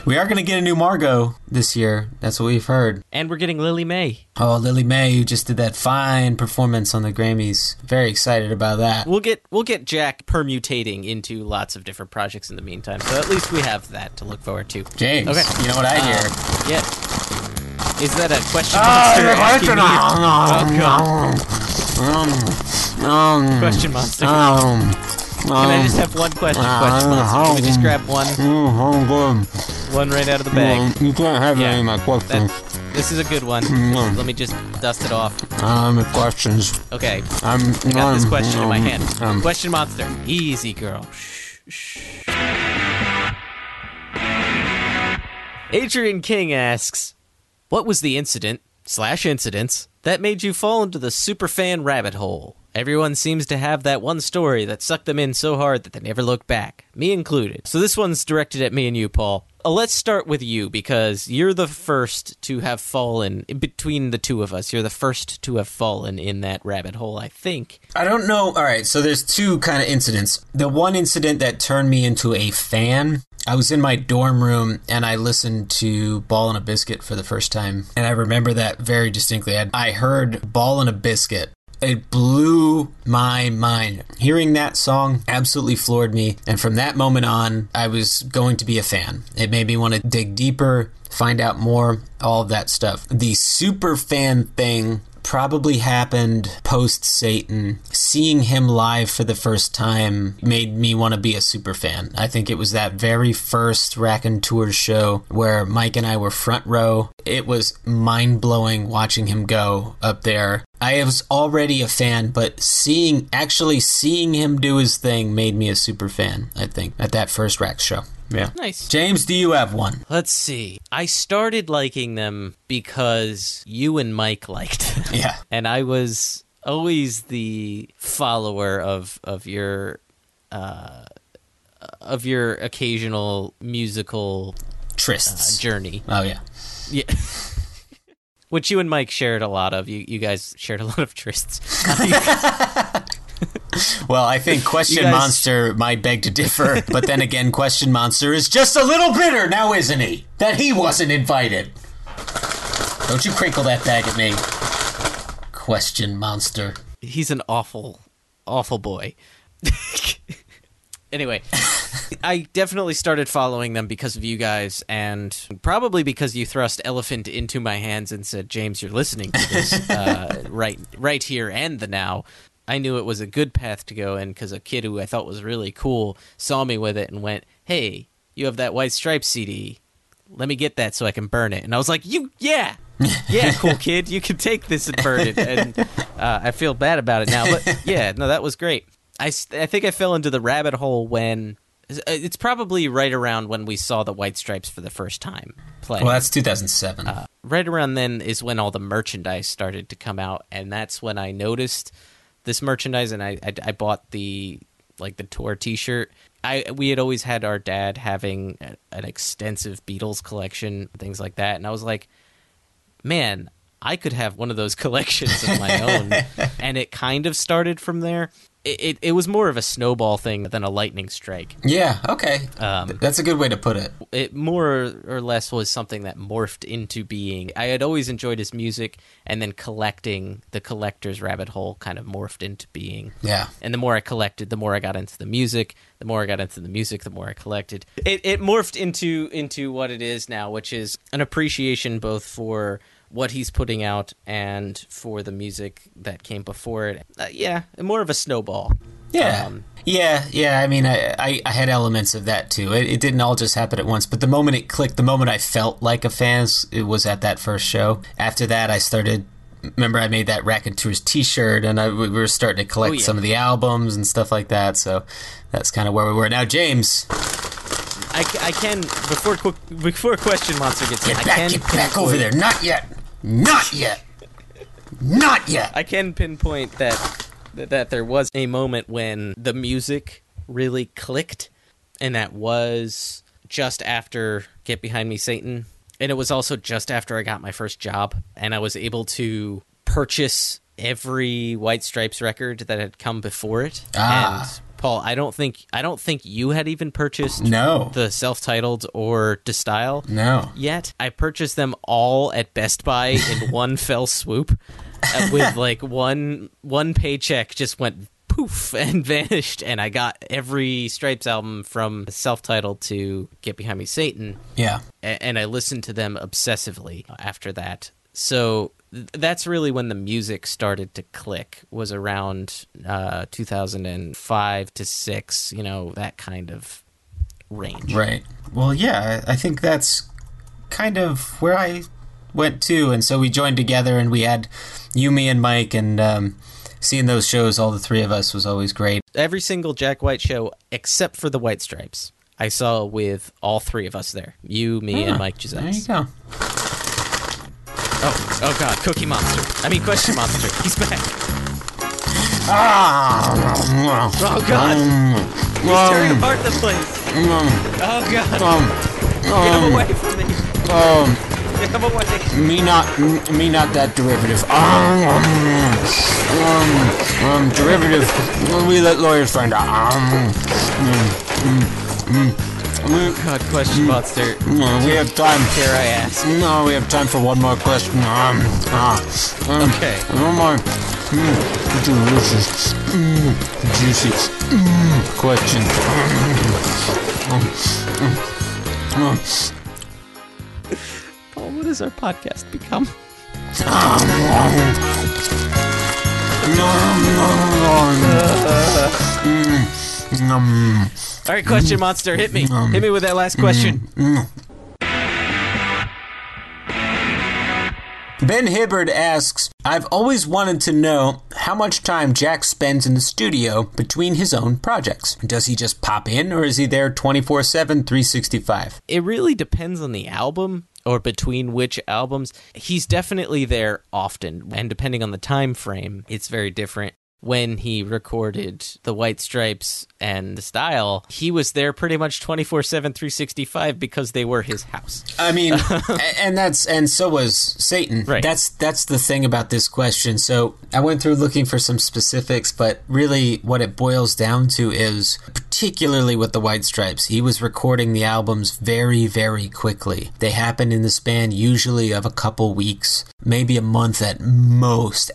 We are going to get a new Margo this year. That's what we've heard. And we're getting Lily May. Oh, Lily May, who just did that fine performance on the Grammys. Very excited about that. We'll get Jack permutating into lots of different projects in the meantime. So at least we have that to look forward to. James, okay. You know what I hear? Yeah. Is that a question? Oh, question monster. Can I just have one question monster? Can we just grab one? One right out of the bag. You can't have any of my questions. This is a good one. Let me just dust it off. Questions. Okay. I got this question in my hand. Question monster. Easy, girl. Shh. Adrian King asks, what was the incident/incidents that made you fall into the superfan rabbit hole? Everyone seems to have that one story that sucked them in so hard that they never looked back, me included. So this one's directed at me and you, Paul. Let's start with you, because you're the first to have fallen, between the two of us, you're the first to have fallen in that rabbit hole, I think. I don't know. All right, so there's two kind of incidents. The one incident that turned me into a fan, I was in my dorm room and I listened to Ball and a Biscuit for the first time. And I remember that very distinctly. I heard Ball and a Biscuit. It blew my mind. Hearing that song absolutely floored me. And from that moment on, I was going to be a fan. It made me want to dig deeper, find out more, all of that stuff. The super fan thing probably happened post-Satan. Seeing him live for the first time made me want to be a super fan. I think it was that very first Raconteurs show where Mike and I were front row. It was mind-blowing watching him go up there. I was already a fan, but seeing him do his thing made me a super fan, I think, at that first Rax show. Yeah. Nice. James, do you have one? Let's see. I started liking them because you and Mike liked them. Yeah. And I was always the follower of your occasional musical trysts journey. Oh yeah. Yeah. Which you and Mike shared a lot of. You guys shared a lot of trysts. Well, I think Question Monster might beg to differ, but then again, Question Monster is just a little bitter now, isn't he? That he wasn't invited. Don't you crinkle that bag at me, Question Monster. He's an awful, awful boy. Anyway, I definitely started following them because of you guys, and probably because you thrust Elephant into my hands and said, James, you're listening to this right here and the now. I knew it was a good path to go in because a kid who I thought was really cool saw me with it and went, hey, you have that White Stripes CD. Let me get that so I can burn it. And I was like, yeah, cool kid. You can take this and burn it. And I feel bad about it now. But yeah, no, that was great. I think I fell into the rabbit hole when it's probably right around when we saw the White Stripes for the first time play. Well, that's 2007. Right around then is when all the merchandise started to come out. And that's when I noticed this merchandise, and I bought the tour T-shirt. We had always had our dad having an extensive Beatles collection, things like that, and I was like, man, I could have one of those collections of my own. And it kind of started from there. It was more of a snowball thing than a lightning strike. Yeah, okay. That's a good way to put it. It more or less was something that morphed into being. I had always enjoyed his music, and then collecting, the collector's rabbit hole kind of morphed into being. Yeah. And the more I collected, the more I got into the music. The more I got into the music, the more I collected. It morphed into what it is now, which is an appreciation both for what he's putting out and for the music that came before it. Yeah, more of a snowball. Yeah. Yeah. I mean, I had elements of that too. It didn't all just happen at once, but the moment it clicked, the moment I felt like a fan, it was at that first show. After that, I started. Remember, I made that Raconteurs T-shirt, and we were starting to collect some of the albums and stuff like that. So that's kind of where we were now, James. I can before Question Monster gets in. Get back over there! Not yet. I can pinpoint that there was a moment when the music really clicked, and that was just after Get Behind Me Satan, and it was also just after I got my first job, and I was able to purchase every White Stripes record that had come before it. And Paul, I don't think you had even purchased the self-titled or De Style yet. I purchased them all at Best Buy in one fell swoop, with like one paycheck just went poof and vanished, and I got every Stripes album from self-titled to Get Behind Me Satan. Yeah. And I listened to them obsessively after that. So that's really when the music started to click, was around 2005 to 6, that kind of range. Right. Well, yeah, I think that's kind of where I went to. And so we joined together, and we had you, me, and Mike, and seeing those shows, all the three of us, was always great. Every single Jack White show, except for the White Stripes, I saw with all three of us there. You, me, and Mike Giselles. There you go. Oh, God, Cookie Monster. I mean, Question Monster. He's back. Oh, God. He's tearing apart the place. Oh, God. Get him away from me. Get him away. Me not that derivative. Derivative. We let lawyers find out. God, Question Monster. We have time. Here I ask. No, we have time for one more question. Okay. One more. Delicious. Juicy. Question. Paul, what has our podcast become? All right, Question Monster, hit me. Hit me with that last question. Ben Hibbard asks, I've always wanted to know how much time Jack spends in the studio between his own projects. Does he just pop in, or is he there 24/7, 365? It really depends on the album, or between which albums. He's definitely there often, and depending on the time frame, it's very different. When he recorded the White Stripes and the Style, he was there pretty much 24/7, 365 because they were his house. I mean, and so was Satan. Right. That's the thing about this question. So I went through looking for some specifics, but really what it boils down to is, particularly with the White Stripes, he was recording the albums very, very quickly. They happened in the span usually of a couple weeks, maybe a month at most.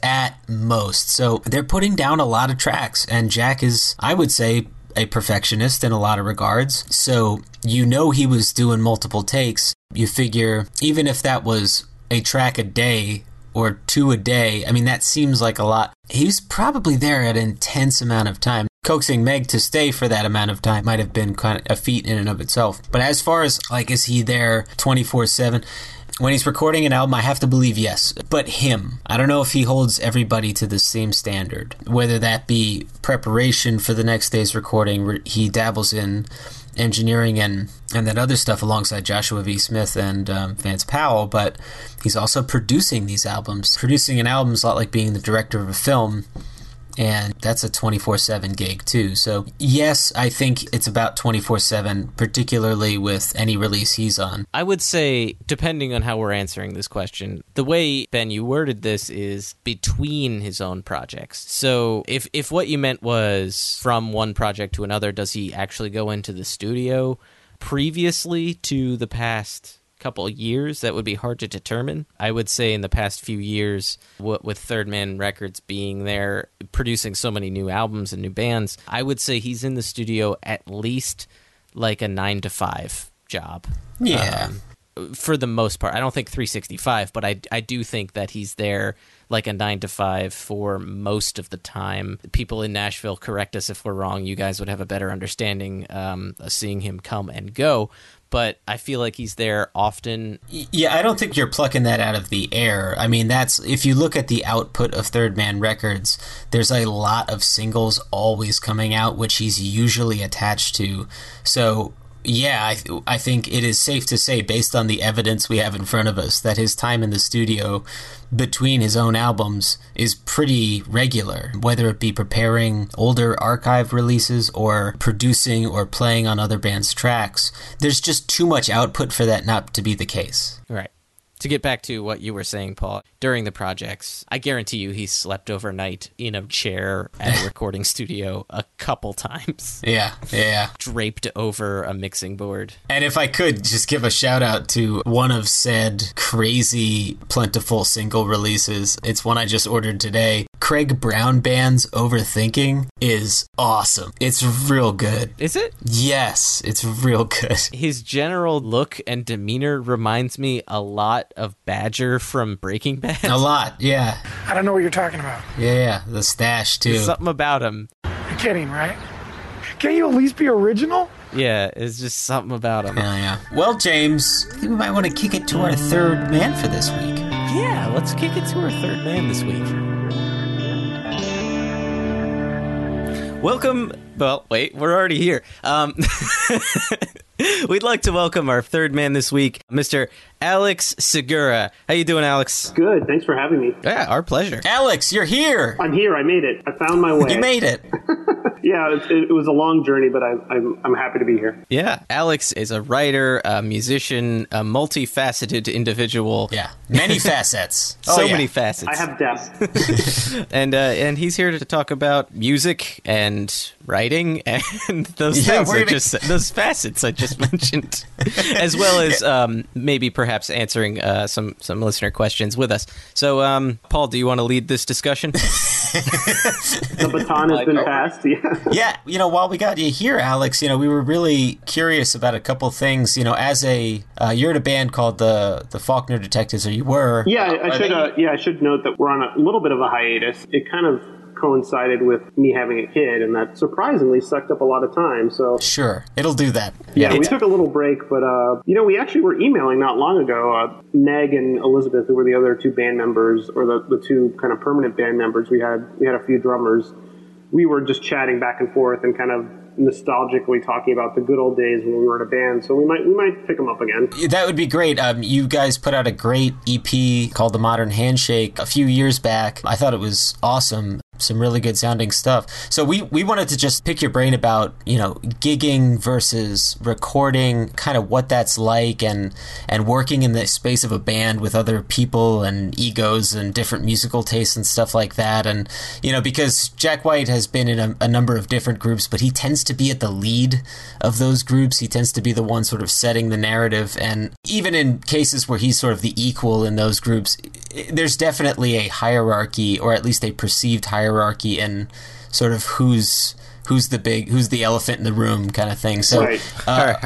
So they're putting down a lot of tracks, and Jack is, I would say, a perfectionist in a lot of regards. So he was doing multiple takes. You figure even if that was a track a day or two a day, I mean, that seems like a lot. He's probably there at an intense amount of time. Coaxing Meg to stay for that amount of time might have been kind of a feat in and of itself. But as far as, like, is he there 24/7? When he's recording an album, I have to believe yes. But him, I don't know if he holds everybody to the same standard. Whether that be preparation for the next day's recording, he dabbles in engineering and that other stuff alongside Joshua V. Smith and Vance Powell, but he's also producing these albums. Producing an album is a lot like being the director of a film. and that's a 24/7 gig too. So yes, I think it's about 24/7, particularly with any release he's on. I would say, depending on how we're answering this question, the way, Ben, you worded this is between his own projects. So if what you meant was from one project to another, does he actually go into the studio previously to the past couple of years? That would be hard to determine. I would say in the past few years, with Third Man Records being there, producing so many new albums and new bands, I would say he's in the studio at least like a 9-to-5 job. Yeah. For the most part. I don't think 365, but I do think that he's there like a 9-to-5 for most of the time. People in Nashville, correct us if we're wrong. You guys would have a better understanding of seeing him come and go. But I feel like he's there often. Yeah, I don't think you're plucking that out of the air. I mean, that's, if you look at the output of Third Man Records, there's a lot of singles always coming out, which he's usually attached to. So yeah, I think it is safe to say, based on the evidence we have in front of us, that his time in the studio between his own albums is pretty regular, whether it be preparing older archive releases or producing or playing on other bands' tracks. There's just too much output for that not to be the case. Right. To get back to what you were saying, Paul, during the projects, I guarantee you he slept overnight in a chair at a recording studio a couple times. Yeah. Draped over a mixing board. And if I could just give a shout out to one of said crazy plentiful single releases, it's one I just ordered today. Craig Brown Band's Overthinking is awesome. It's real good. Is it? Yes, it's real good. His general look and demeanor reminds me a lot of Badger from Breaking Bad. A lot, yeah. I don't know what you're talking about. Yeah, the stash, too. There's something about him. You're kidding, right? Can't you at least be original? Yeah, it's just something about him. Yeah. Well, James, I think we might want to kick it to our third man for this week. Yeah, let's kick it to our third man this week. Welcome, well, wait, we're already here. We'd like to welcome our third man this week, Mr. Alex Segura. How you doing, Alex? Good, thanks for having me. Yeah, our pleasure. Alex, you're here. I'm here, I made it. I found my way. You made it. Yeah, it was a long journey, but I'm happy to be here. Yeah, Alex is a writer, a musician, a multifaceted individual. Yeah, many facets. Many facets. I have depth. And he's here to talk about music and writing and those things. Those facets I just mentioned, as well as maybe perhaps answering some listener questions with us. So, Paul, do you want to lead this discussion? The baton has been passed. Yeah, while we got you here, Alex, we were really curious about a couple things. As you're in a band called the Faulkner Detectives, or you were. Yeah, I should note that we're on a little bit of a hiatus. It kind of coincided with me having a kid, and that surprisingly sucked up a lot of time. So sure, it'll do that. Yeah, we took a little break, but we actually were emailing not long ago. Meg and Elizabeth, who were the other two band members, or the two kind of permanent band members we had a few drummers. We were just chatting back and forth and kind of nostalgically talking about the good old days when we were in a band, so we might pick them up again. That would be great. You guys put out a great EP called The Modern Handshake a few years back. I thought it was awesome. Some really good sounding stuff. So we wanted to just pick your brain about, gigging versus recording, kind of what that's like and working in the space of a band with other people and egos and different musical tastes and stuff like that. And, because Jack White has been in a number of different groups, but he tends to be at the lead of those groups. He tends to be the one sort of setting the narrative. And even in cases where he's sort of the equal in those groups, there's definitely a hierarchy, or at least a perceived hierarchy, and sort of who's the elephant in the room kind of thing. So, right. That's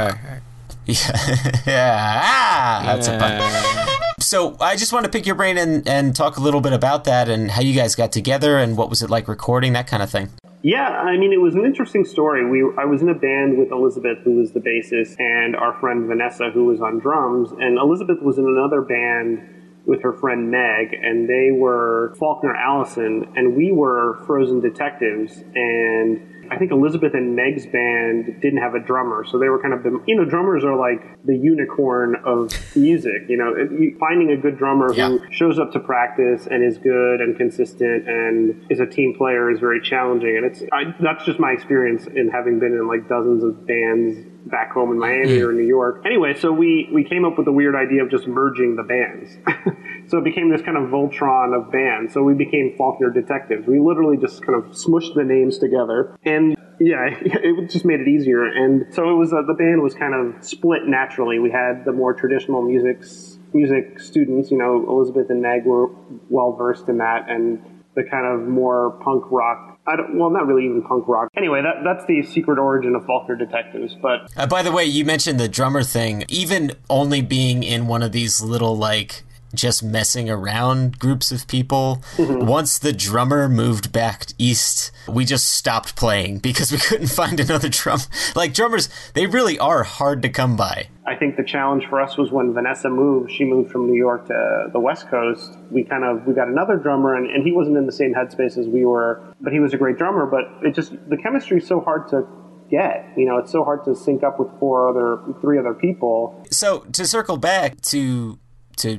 a pun. So I just want to pick your brain and talk a little bit about that and how you guys got together and what was it like recording, that kind of thing. Yeah, I mean, it was an interesting story. I was in a band with Elizabeth, who was the bassist, and our friend Vanessa, who was on drums, and Elizabeth was in another band with her friend Meg, and they were Faulkner Allison, and we were Frozen Detectives, and I think Elizabeth and Meg's band didn't have a drummer, so they were kind of the, you know, drummers are like the unicorn of music, you know, finding a good drummer who shows up to practice and is good and consistent and is a team player is very challenging. And that's just my experience in having been in like dozens of bands back home in Miami or New York. Anyway, so we came up with the weird idea of just merging the bands. So it became this kind of Voltron of bands. So we became Faulkner Detectives. We literally just kind of smushed the names together. And yeah, it just made it easier. And so it was the band was kind of split naturally. We had the more traditional music students, you know, Elizabeth and Meg were well-versed in that, and the kind of more punk rock, not really even punk rock. Anyway, that's the secret origin of Faulkner Detectives. But by the way, you mentioned the drummer thing. Even only being in one of these little, like, just messing around groups of people. Mm-hmm. Once the drummer moved back east, we just stopped playing because we couldn't find another drum. Like, drummers, they really are hard to come by. I think the challenge for us was when Vanessa moved, she moved from New York to the West Coast. We got another drummer, and he wasn't in the same headspace as we were, but he was a great drummer. But it just, the chemistry is so hard to get. You know, it's so hard to sync up with three other people. So to circle back to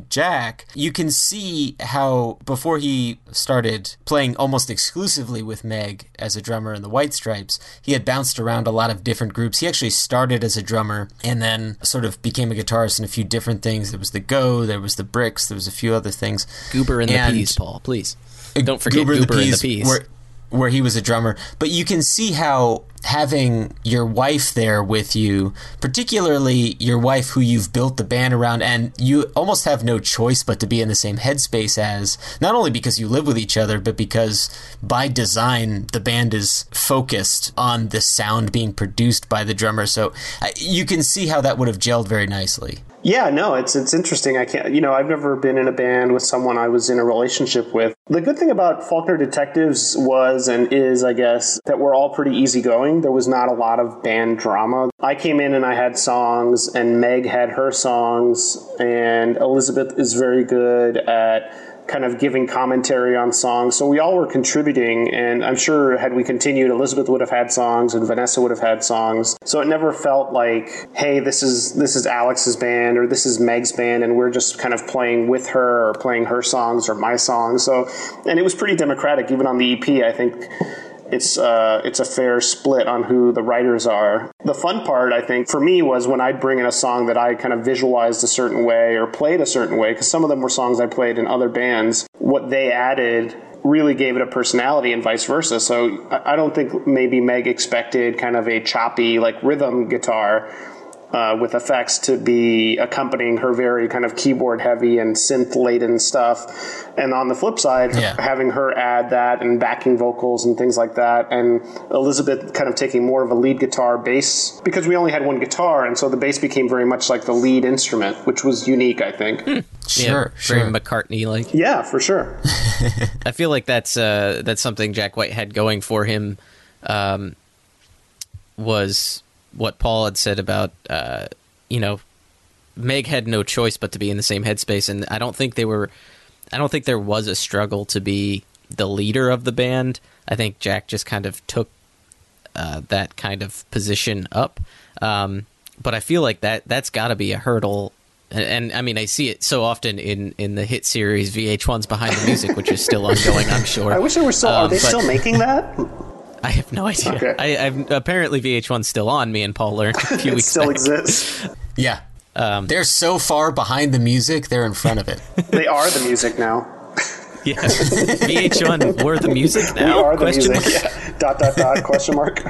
Jack, you can see how before he started playing almost exclusively with Meg as a drummer in the White Stripes, he had bounced around a lot of different groups. He actually started as a drummer and then sort of became a guitarist in a few different things. There was the Go, there was the Bricks, there was a few other things. Goober and the Peas, Paul, please. Don't forget Goober and the Peas. Where he was a drummer. But you can see how having your wife there with you, particularly your wife who you've built the band around, and you almost have no choice but to be in the same headspace as, not only because you live with each other, but because by design, the band is focused on the sound being produced by the drummer. So you can see how that would have gelled very nicely. Yeah, no, it's interesting. I can't, you know, I've never been in a band with someone I was in a relationship with. The good thing about Faulkner Detectives was and is, I guess, that we're all pretty easygoing. There was not a lot of band drama. I came in and I had songs, and Meg had her songs, and Elizabeth is very good at kind of giving commentary on songs. So we all were contributing, and I'm sure had we continued, Elizabeth would have had songs and Vanessa would have had songs. So it never felt like, hey, this is Alex's band or this is Meg's band and we're just kind of playing with her or playing her songs or my songs. So, and it was pretty democratic, even on the EP, I think. It's a fair split on who the writers are. The fun part, I think, for me was when I'd bring in a song that I kind of visualized a certain way or played a certain way, because some of them were songs I played in other bands. What they added really gave it a personality and vice versa. So I don't think maybe Meg expected kind of a choppy, like, rhythm guitar with effects to be accompanying her very kind of keyboard heavy and synth laden stuff. And on the flip side, having her add that and backing vocals and things like that. And Elizabeth kind of taking more of a lead guitar bass, because we only had one guitar. And so the bass became very much like the lead instrument, which was unique, I think. Sure. Very McCartney-like. Yeah, for sure. I feel like that's something Jack White had going for him, was what Paul had said about, you know, Meg had no choice but to be in the same headspace. And I don't think there was a struggle to be the leader of the band. I think Jack just kind of took that kind of position up. But I feel like that's got to be a hurdle. And I mean, I see it so often in the hit series VH1's Behind the Music, which is still ongoing, I'm sure. I wish they were still, are they still making that? I have no idea. Okay. I've apparently VH1's still on, me and Paul learned a few weeks still back. Exists. Yeah. They're so far behind the music, they're in front of it. They are the music now. Yeah. VH1, we're the music now? We are the question music. Yeah. .. question mark.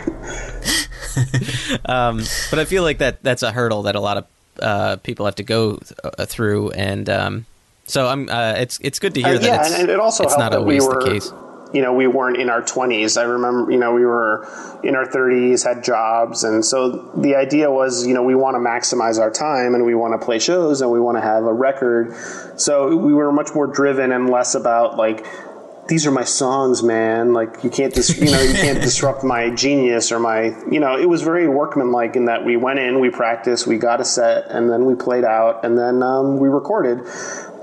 But I feel like that's a hurdle that a lot of people have to go through. And so it's good to hear that it's not always the case. You know, we weren't in our 20s. I remember, you know, we were in our 30s, had jobs. And so the idea was, you know, we want to maximize our time and we want to play shows and we want to have a record. So we were much more driven and less about, like, these are my songs, man. Like, you can't disrupt my genius or my, you know, it was very workmanlike in that we went in, we practiced, we got a set, and then we played out, and then we recorded.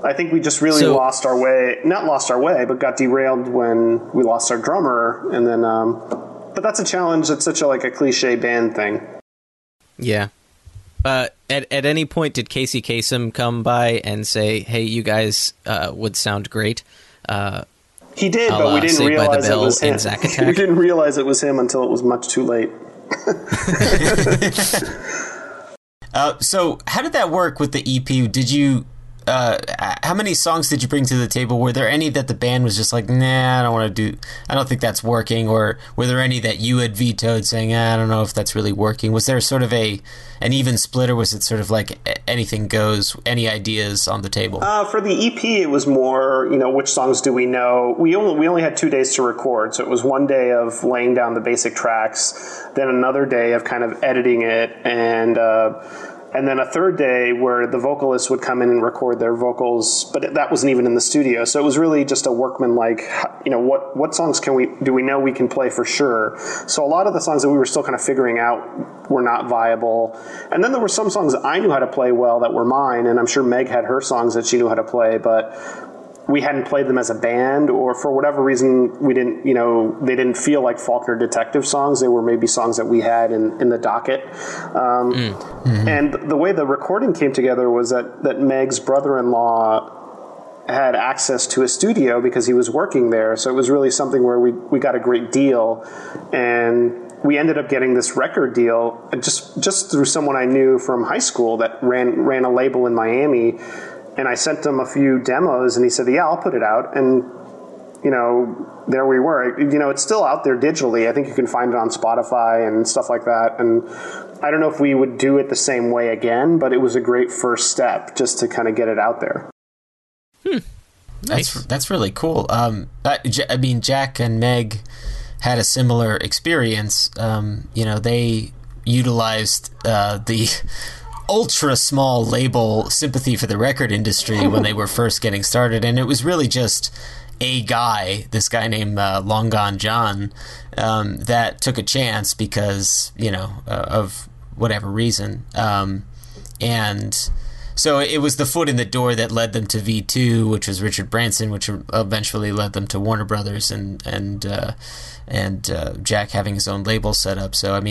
I think we just really got derailed when we lost our drummer, and then But that's a challenge. It's such a like a cliche band thing. Yeah. At any point, did Casey Kasem come by and say, "Hey, you guys would sound great"? He did, but we didn't realize it was him. We didn't realize it was him until it was much too late. So, how did that work with the EP? Did you? How many songs did you bring to the table? Were there any that the band was just like, nah, I don't want to do, I don't think that's working? Or were there any that you had vetoed saying, I don't know if that's really working? Was there sort of an even split, or was it sort of like anything goes, any ideas on the table? For the EP, it was more, which songs do we know? We only had 2 days to record. So it was 1 day of laying down the basic tracks, then another day of kind of editing it, and then a third day where the vocalists would come in and record their vocals, but that wasn't even in the studio. So it was really just a workman-like, what songs do we know we can play for sure? So a lot of the songs that we were still kind of figuring out were not viable. And then there were some songs that I knew how to play well that were mine, and I'm sure Meg had her songs that she knew how to play, but we hadn't played them as a band, or for whatever reason, we didn't, they didn't feel like Faulkner Detective songs. They were maybe songs that we had in the docket. Mm-hmm. And the way the recording came together was that Meg's brother-in-law had access to a studio because he was working there. So it was really something where we got a great deal, and we ended up getting this record deal just through someone I knew from high school that ran a label in Miami. And I sent him a few demos, and he said, yeah, I'll put it out. And, there we were. It's still out there digitally. I think you can find it on Spotify and stuff like that. And I don't know if we would do it the same way again, but it was a great first step just to kind of get it out there. Nice. That's really cool. Jack and Meg had a similar experience. They utilized the ultra small label sympathy for the record industry when they were first getting started, and it was really just this guy named Long Gone John that took a chance because of whatever reason, and so it was the foot in the door that led them to V2, which was Richard Branson, which eventually led them to Warner Brothers and Jack having his own label set up. So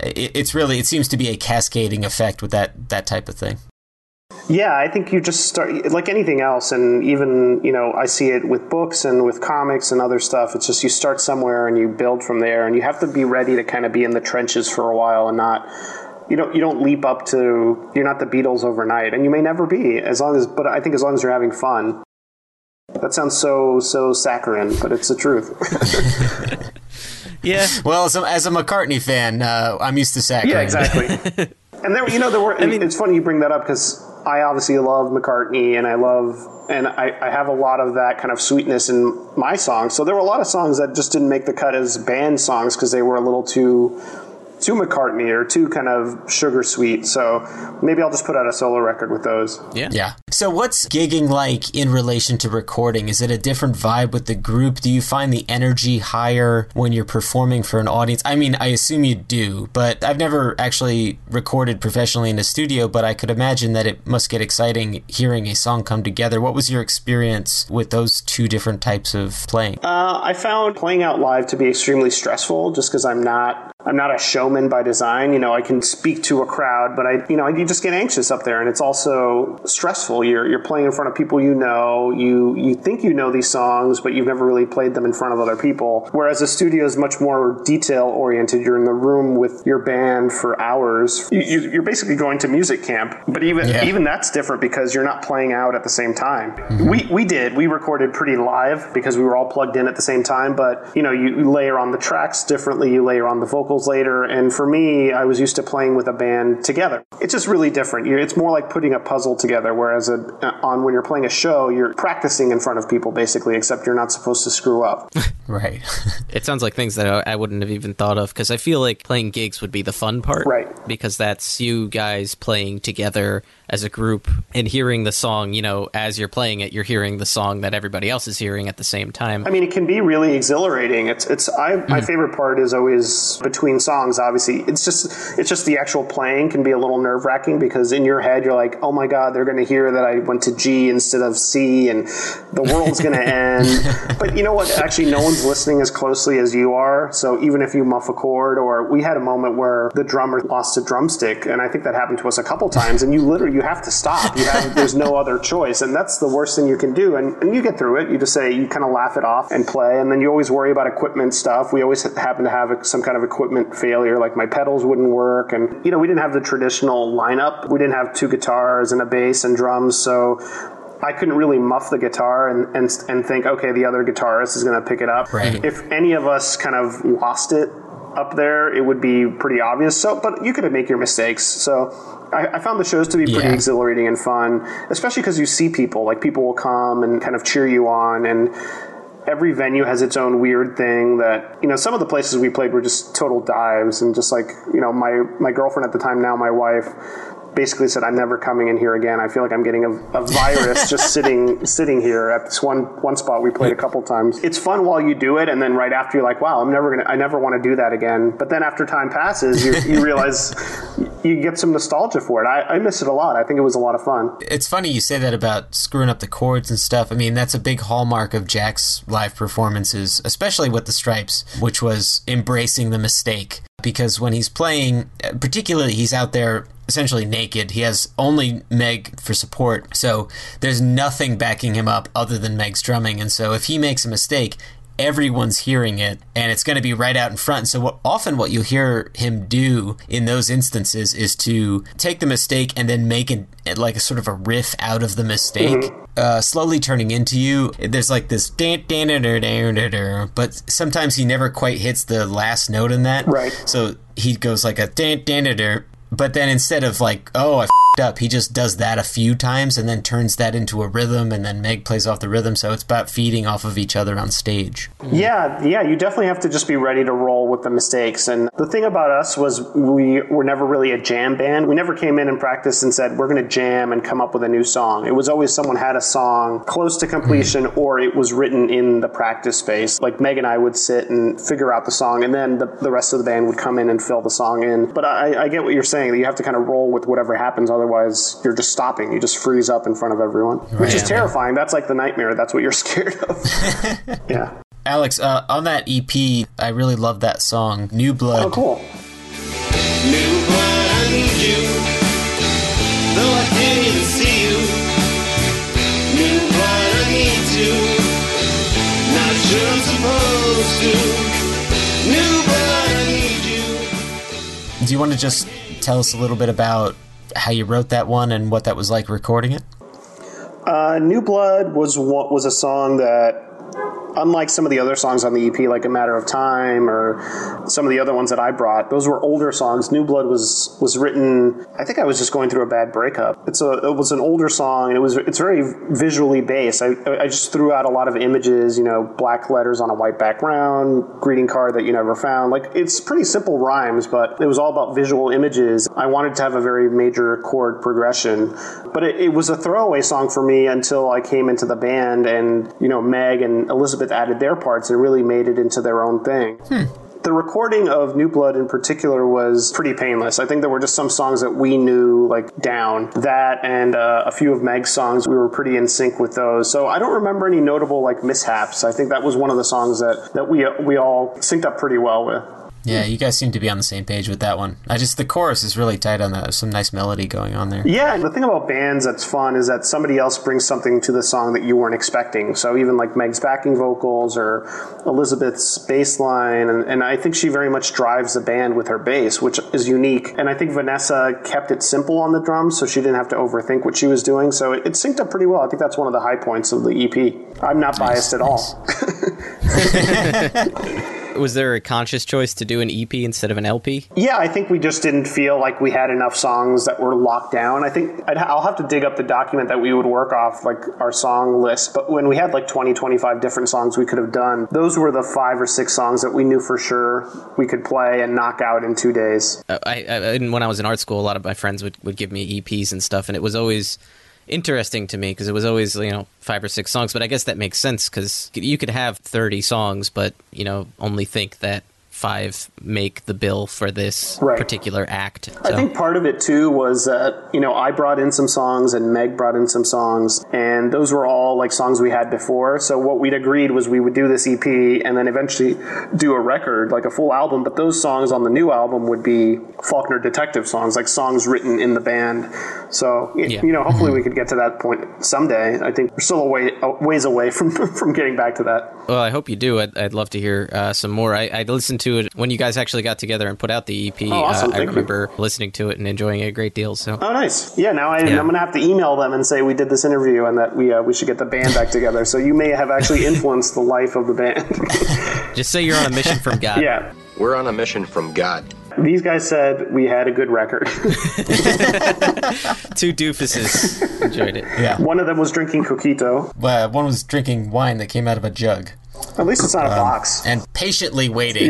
it seems to be a cascading effect with that type of thing. Yeah, I think you just start like anything else, and even I see it with books and with comics and other stuff. It's just you start somewhere and you build from there, and you have to be ready to kind of be in the trenches for a while and not. You don't leap up to, you're not the Beatles overnight, and you may never be. But I think as long as you're having fun. That sounds so saccharine, but it's the truth. Yeah. Well, as a McCartney fan, I'm used to saccharin. Yeah, exactly. And there were. It's funny you bring that up because I obviously love McCartney, and I have a lot of that kind of sweetness in my songs. So there were a lot of songs that just didn't make the cut as band songs because they were a little too McCartney or too kind of sugar sweet. So maybe I'll just put out a solo record with those. Yeah. So what's gigging like in relation to recording? Is it a different vibe with the group? Do you find the energy higher when you're performing for an audience? I mean, I assume you do, but I've never actually recorded professionally in a studio, but I could imagine that it must get exciting hearing a song come together. What was your experience with those two different types of playing? I found playing out live to be extremely stressful just because I'm not a showman by design. I can speak to a crowd, but you just get anxious up there, and it's also stressful. You're playing in front of people you think these songs, but you've never really played them in front of other people. Whereas a studio is much more detail-oriented. You're in the room with your band for hours. You're basically going to music camp, but even that's different because you're not playing out at the same time. Mm-hmm. We recorded pretty live because we were all plugged in at the same time, but you layer on the tracks differently, you layer on the vocals later, and for me, I was used to playing with a band together. It's just really different. It's more like putting a puzzle together, whereas when you're playing a show, you're practicing in front of people, basically, except you're not supposed to screw up. Right. It sounds like things that I wouldn't have even thought of, because I feel like playing gigs would be the fun part. Right. Because that's you guys playing together as a group and hearing the song, you know, as you're playing it, you're hearing the song that everybody else is hearing at the same time. I mean, it can be really exhilarating. My favorite part is always between songs, obviously. It's just the actual playing can be a little nerve wracking because in your head, you're like, oh my God, they're going to hear that I went to G instead of C and the world's going to end. But you know what? Actually, no one's listening as closely as you are. So even if you muff a chord, or we had a moment where the drummer lost a drumstick, and I think that happened to us a couple times, and you have to stop. There's no other choice, and that's the worst thing you can do. And you get through it. You just say, you kind of laugh it off and play, and then you always worry about equipment stuff. We always happen to have some kind of equipment failure, like my pedals wouldn't work, and we didn't have the traditional lineup. We didn't have two guitars and a bass and drums, so I couldn't really muff the guitar and think, okay, the other guitarist is going to pick it up. Right. If any of us kind of lost it up there, it would be pretty obvious. So, but you could make your mistakes. So I found the shows to be pretty exhilarating and fun, especially because you see people. Like, people will come and kind of cheer you on, and every venue has its own weird thing that, some of the places we played were just total dives, and just like, my girlfriend at the time, now my wife, basically said, I'm never coming in here again. I feel like I'm getting a virus just sitting here. At this one spot we played a couple times. It's fun while you do it, and then right after you're like, wow, I never want to do that again. But then after time passes, you realize you get some nostalgia for it. I miss it a lot. I think it was a lot of fun. It's funny you say that about screwing up the chords and stuff. I mean, that's a big hallmark of Jack's live performances, especially with the Stripes, which was embracing the mistake. Because when he's playing, particularly, he's out there essentially naked. He has only Meg for support, so there's nothing backing him up other than Meg's drumming. And so if he makes a mistake, everyone's hearing it, and it's going to be right out in front. And so often what you hear him do in those instances is to take the mistake and then make it like a sort of a riff out of the mistake, slowly turning into you. There's like this, but sometimes he never quite hits the last note in that. Right. So he goes like a, but then instead of like, oh, I f***ed up, he just does that a few times and then turns that into a rhythm, and then Meg plays off the rhythm. So it's about feeding off of each other on stage. Yeah, you definitely have to just be ready to roll with the mistakes. And the thing about us was we were never really a jam band. We never came in and practiced and said, we're going to jam and come up with a new song. It was always someone had a song close to completion, or it was written in the practice space. Like, Meg and I would sit and figure out the song, and then the rest of the band would come in and fill the song in. But I get what you're saying, that you have to kind of roll with whatever happens, otherwise you're just stopping. You just freeze up in front of everyone, which is terrifying. That's like the nightmare. That's what you're scared of. Yeah. Alex, on that EP, I really love that song, New Blood. Oh, cool. New Blood, I need you, though I can't even see you. New Blood, I need you, not sure I'm supposed to. New Blood, I need you. Do you want to just tell us a little bit about how you wrote that one and what that was like recording it? New Blood was a song that, unlike some of the other songs on the EP, like A Matter of Time or some of the other ones that I brought, those were older songs. New Blood was written, I think I was just going through a bad breakup. It was an older song, and it's very visually based. I just threw out a lot of images, black letters on a white background, greeting card that you never found. Like, it's pretty simple rhymes, but it was all about visual images. I wanted to have a very major chord progression, but it was a throwaway song for me until I came into the band, and, Meg and Elizabeth added their parts and really made it into their own thing. The recording of New Blood in particular was pretty painless. I think there were just some songs that we knew, like down. That and a few of Meg's songs, we were pretty in sync with those. So I don't remember any notable mishaps. I think that was one of the songs that we all synced up pretty well with. Yeah, you guys seem to be on the same page with that one. The chorus is really tight on that. There's some nice melody going on there. Yeah, and the thing about bands that's fun is that somebody else brings something to the song that you weren't expecting. So even like Meg's backing vocals or Elizabeth's bass line, and I think she very much drives the band with her bass, which is unique. And I think Vanessa kept it simple on the drums, so she didn't have to overthink what she was doing. So it synced up pretty well. I think that's one of the high points of the EP. I'm not biased at all. Was there a conscious choice to do an EP instead of an LP? Yeah, I think we just didn't feel like we had enough songs that were locked down. I think I'll have to dig up the document that we would work off, like our song list. But when we had like 20, 25 different songs we could have done, those were the 5 or 6 songs that we knew for sure we could play and knock out in 2 days. And when I was in art school, a lot of my friends would give me EPs and stuff, and it was always interesting to me because it was always, 5 or 6 songs. But I guess that makes sense because you could have 30 songs, but, only think that 5 make the bill for this particular act. So. I think part of it too was that, I brought in some songs and Meg brought in some songs, and those were all like songs we had before. So what we'd agreed was we would do this EP and then eventually do a record, like a full album. But those songs on the new album would be Faulkner Detective songs, like songs written in the band. So, hopefully we could get to that point someday. I think we're still a ways away from getting back to that. Well, I hope you do. I'd love to hear some more. I listened to it when you guys actually got together and put out the EP. Oh, awesome. I remember listening to it and enjoying it a great deal. So. Oh, nice. Yeah, now I'm going to have to email them and say we did this interview and that we should get the band back together. So you may have actually influenced the life of the band. Just say you're on a mission from God. Yeah. We're on a mission from God. These guys said we had a good record. 2 doofuses enjoyed it. Yeah. One of them was drinking coquito. One was drinking wine that came out of a jug. At least it's not a box. And patiently waiting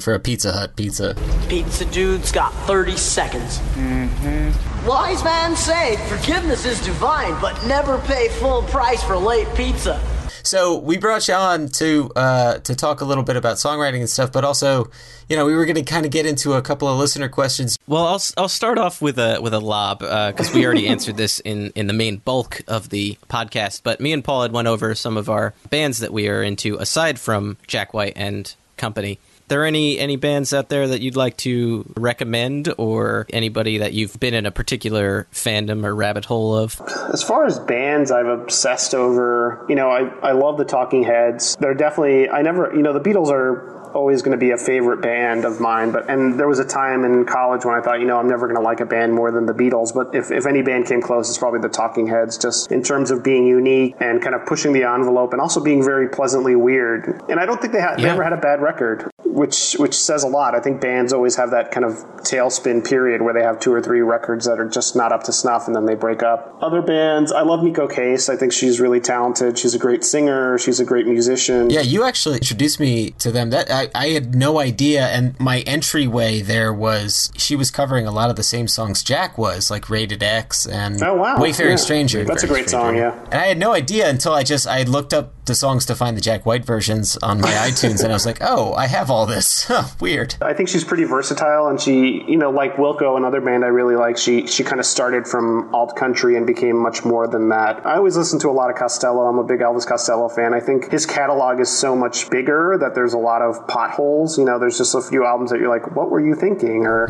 for a Pizza Hut pizza. Pizza dude's got 30 seconds. Mm-hmm. Wise man say forgiveness is divine, but never pay full price for late pizza. So we brought you on to talk a little bit about songwriting and stuff, but also, we were going to kind of get into a couple of listener questions. Well, I'll start off with a lob because we already answered this in the main bulk of the podcast. But me and Paul had went over some of our bands that we are into aside from Jack White and company. Are there any bands out there that you'd like to recommend, or anybody that you've been in a particular fandom or rabbit hole of? As far as bands I've obsessed over, I love the Talking Heads. They're definitely, the Beatles are always going to be a favorite band of mine, and there was a time in college when I thought, I'm never going to like a band more than the Beatles, but if any band came close, it's probably the Talking Heads, just in terms of being unique and kind of pushing the envelope and also being very pleasantly weird. And I don't think they ever had a bad record, which says a lot. I think bands always have that kind of tailspin period where they have 2 or 3 records that are just not up to snuff and then they break up. Other bands, I love Nico Case. I think she's really talented. She's a great singer. She's a great musician. Yeah, you actually introduced me to them. That I had no idea, and my entryway there was she was covering a lot of the same songs Jack was, like Rated X and Wayfaring Stranger. That's a great song, yeah. And I had no idea until I looked up the songs to find the Jack White versions on my iTunes, and I was like, oh, I have all this. Weird. I think she's pretty versatile, and she, like Wilco, another band I really like, she kind of started from alt country and became much more than that. I always listen to a lot of Costello. I'm a big Elvis Costello fan. I think his catalog is so much bigger that there's a lot of potholes. There's just a few albums that you're like, what were you thinking? Or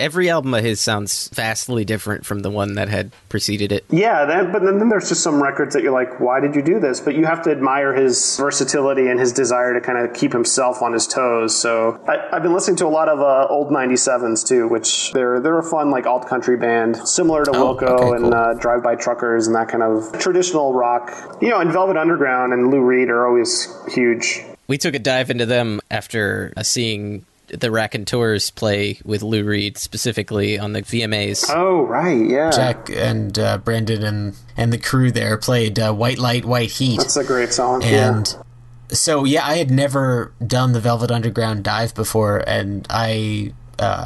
every album of his sounds vastly different from the one that had preceded it. Yeah, but then there's just some records that you're like, why did you do this? But you have to admire his versatility and his desire to kind of keep himself on his toes. So I've been listening to a lot of old 97s too, which they're a fun like alt country band, similar to Wilco and Drive-By Truckers and that kind of traditional rock. And Velvet Underground and Lou Reed are always huge. We took a dive into them after seeing the Raconteurs play with Lou Reed specifically on the VMAs. Oh, right, yeah. Jack and Brandon and the crew there played White Light, White Heat. That's a great song, and so, I had never done the Velvet Underground dive before, and I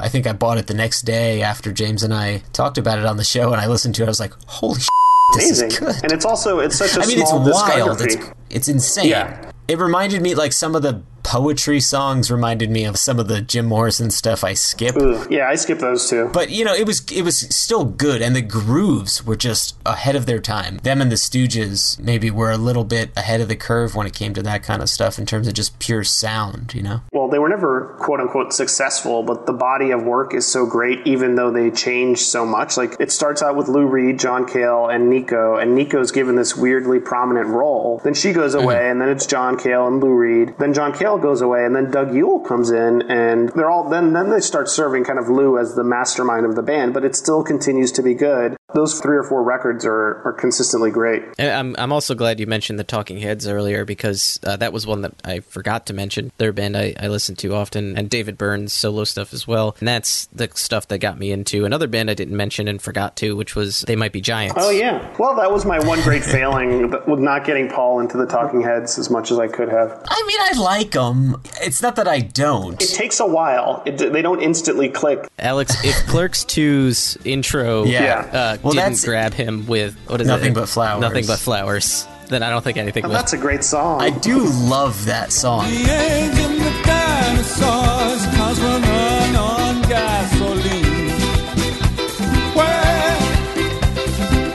think I bought it the next day after James and I talked about it on the show, and I listened to it. I was like, holy shit, this is good. And it's also, it's such a small discography. It's wild. It's insane. Yeah. It reminded me, like, some of the poetry songs reminded me of some of the Jim Morrison stuff I skip. Ooh, yeah, I skip those too. But, it was still good, and the grooves were just ahead of their time. Them and the Stooges maybe were a little bit ahead of the curve when it came to that kind of stuff in terms of just pure sound, Well, they were never, quote-unquote, successful, but the body of work is so great, even though they changed so much. Like, it starts out with Lou Reed, John Cale, and Nico, and Nico's given this weirdly prominent role. Then she goes away, and then it's John Cale and Lou Reed. Then John Cale goes away, and then Doug Yule comes in, and they're all then they start serving kind of Lou as the mastermind of the band, but it still continues to be good. Those three or four records are consistently great. And I'm also glad you mentioned the Talking Heads earlier, because that was one that I forgot to mention. They're a band I listen to often, and David Byrne's solo stuff as well. And that's the stuff that got me into another band I didn't mention and forgot to, which was They Might Be Giants. Oh, yeah. Well, that was my one great failing, with not getting Paul into the Talking Heads as much as I could have. I mean, I like them. It's not that I don't. It takes a while. They don't instantly click. Alex, if Clerks 2's intro... Yeah. Didn't grab him with Nothing But Flowers. Then I don't think anything will. That's a great song. I do love that song. The eggs and the dinosaurs, cause we're run on gasoline.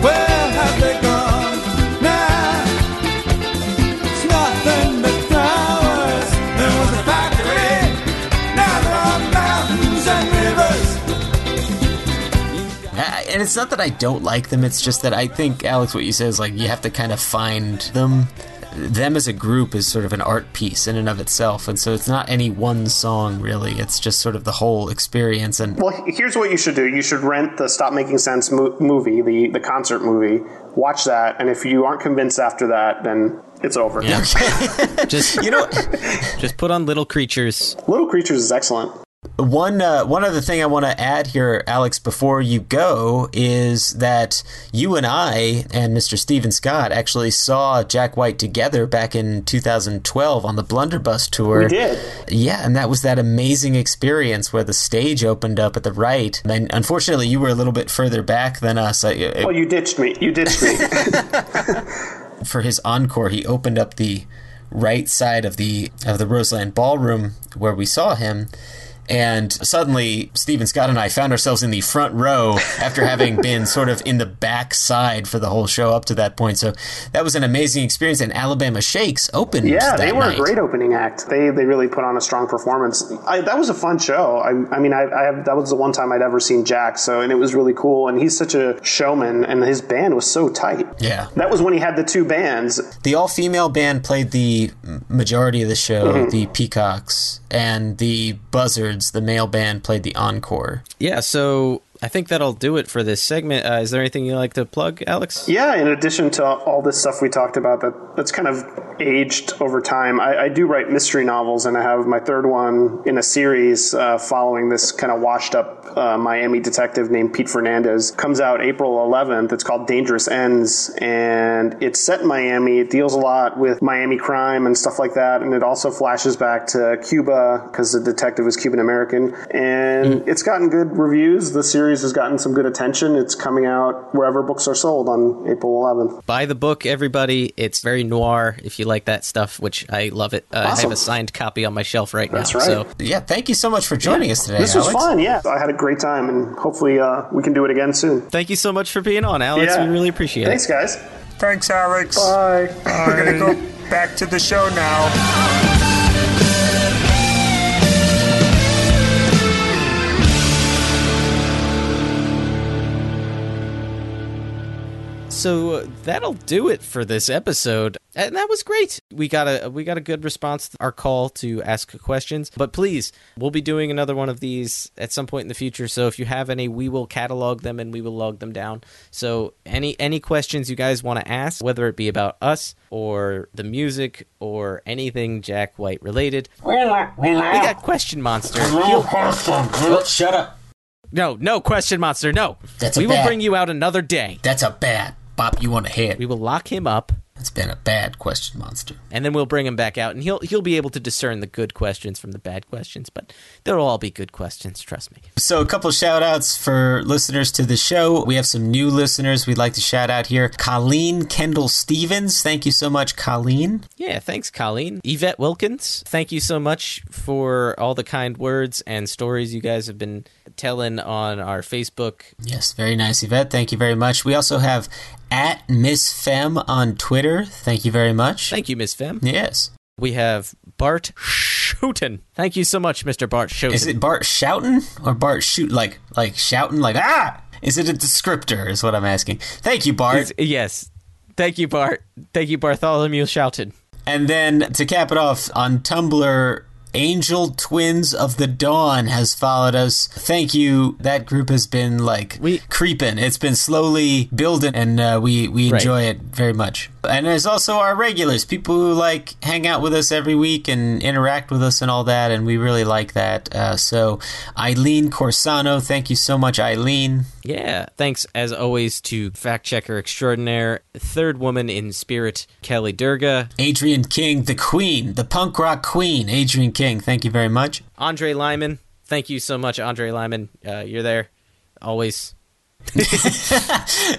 Where have they gone now? It's nothing but flowers. There was a factory, now there are mountains and rivers. And it's not that I don't like them, it's just that I think, Alex, what you said is like you have to kind of find them. Them as a group is sort of an art piece in and of itself, and so it's not any one song, really. It's just sort of the whole experience. And well, here's what you should do. You should rent the Stop Making Sense movie, the concert movie. Watch that, and if you aren't convinced after that, then... it's over. Yeah. just put on Little Creatures. Little Creatures is excellent. One other thing I want to add here, Alex, before you go, is that you and I and Mr. Stephen Scott actually saw Jack White together back in 2012 on the Blunderbuss tour. We did. Yeah, and that was that amazing experience where the stage opened up at the right. And unfortunately, you were a little bit further back than us. Oh, you ditched me. For his encore, he opened up the right side of the Roseland Ballroom where we saw him. And suddenly, Stephen Scott and I found ourselves in the front row after having been sort of in the back side for the whole show up to that point. So that was an amazing experience. And Alabama Shakes opened that night. Yeah, they were a great opening act. They really put on a strong performance. That was a fun show. I mean, that was the one time I'd ever seen Jack. So, and it was really cool. And he's such a showman. And his band was so tight. Yeah. That was when he had the two bands. The all-female band played the majority of the show, mm-hmm. the Peacocks. And the Buzzards, the male band, played the encore. Yeah, so I think that'll do it for this segment. Is there anything you'd like to plug, Alex? Yeah, in addition to all this stuff we talked about that's kind of aged over time, I do write mystery novels, and I have my third one in a series following this kind of washed-up Miami detective named Pete Fernandez. Comes out April 11th. It's called Dangerous Ends, and it's set in Miami. It deals a lot with Miami crime and stuff like that, and it also flashes back to Cuba, because the detective is Cuban-American, and it's gotten good reviews. The series has gotten some good attention. It's coming out wherever books are sold on April 11th. Buy the book, everybody. It's very noir, if you like that stuff, which I love it. Awesome. I have a signed copy on my shelf right now. That's right. So. Yeah, thank you so much for joining us today, Alex. This was fun, yeah. I had a great time, and hopefully we can do it again soon. Thank you so much for being on, Alex. Yeah. We really appreciate it. Thanks, guys. Thanks, Alex. Bye. We're going to go back to the show now. So that'll do it for this episode. And that was great. We got a good response to our call to ask questions. But please, we'll be doing another one of these at some point in the future. So if you have any, we will catalog them and we will log them down. So any questions you guys want to ask, whether it be about us or the music or anything Jack White related. We got Question Monster. Shut up. No, Question Monster, no. We will bring you out another day. That's a bad. Bop, you want to hit. We will lock him up. That's been a bad Question Monster. And then we'll bring him back out, and he'll be able to discern the good questions from the bad questions, but they'll all be good questions, trust me. So a couple of shout-outs for listeners to the show. We have some new listeners we'd like to shout out here. Colleen Kendall-Stevens, thank you so much, Colleen. Yeah, thanks, Colleen. Yvette Wilkins, thank you so much for all the kind words and stories you guys have been telling on our Facebook. Yes, very nice, Yvette. Thank you very much. We also have at Miss Femme on Twitter. Thank you very much. Thank you, Miss Femme. Yes. We have Bart Schouten. Thank you so much, Mr. Bart Schouten. Is it Bart Schouten or Bart Shoot? Like shouting? Like, ah! Is it a descriptor is what I'm asking. Thank you, Bart. Yes. Thank you, Bart. Thank you, Bartholomew Schouten. And then to cap it off, on Tumblr... Angel Twins of the Dawn has followed us. Thank you. That group has been creeping. It's been slowly building, and we enjoy it very much. And there's also our regulars, people who hang out with us every week and interact with us and all that, and we really like that. So Eileen Corsano, thank you so much, Eileen. Yeah, thanks as always to fact checker extraordinaire, third woman in spirit, Callie Durga. Adrian King, the queen, the punk rock queen, Adrian King, thank you very much. Andre Lyman, thank you so much, Andre Lyman. You're there, always.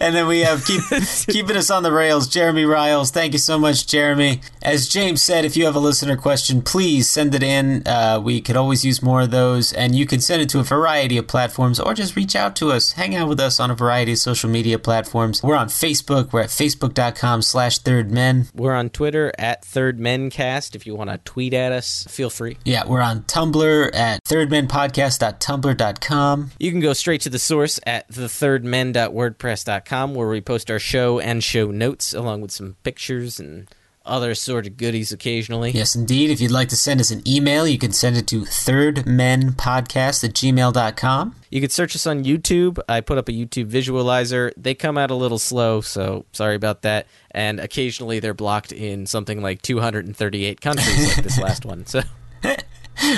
And then we have keeping us on the rails, Jeremy Riles. Thank you so much, Jeremy. As James said, if you have a listener question, please send it in. We could always use more of those, and you can send it to a variety of platforms or just reach out to us. Hang out with us on a variety of social media platforms. We're on Facebook. We're at facebook.com/thirdmen. We're on Twitter at thirdmencast. If you want to tweet at us, feel free. Yeah, we're on Tumblr at thirdmenpodcast.tumblr.com. You can go straight to the source at the thirdmen.wordpress.com, where we post our show and show notes along with some pictures and other sort of goodies occasionally. Yes, indeed. If you'd like to send us an email, you can send it to thirdmenpodcast@gmail.com. You can search us on YouTube. I put up a YouTube visualizer. They come out a little slow, so sorry about that. And occasionally they're blocked in something like 238 countries like this last one. So...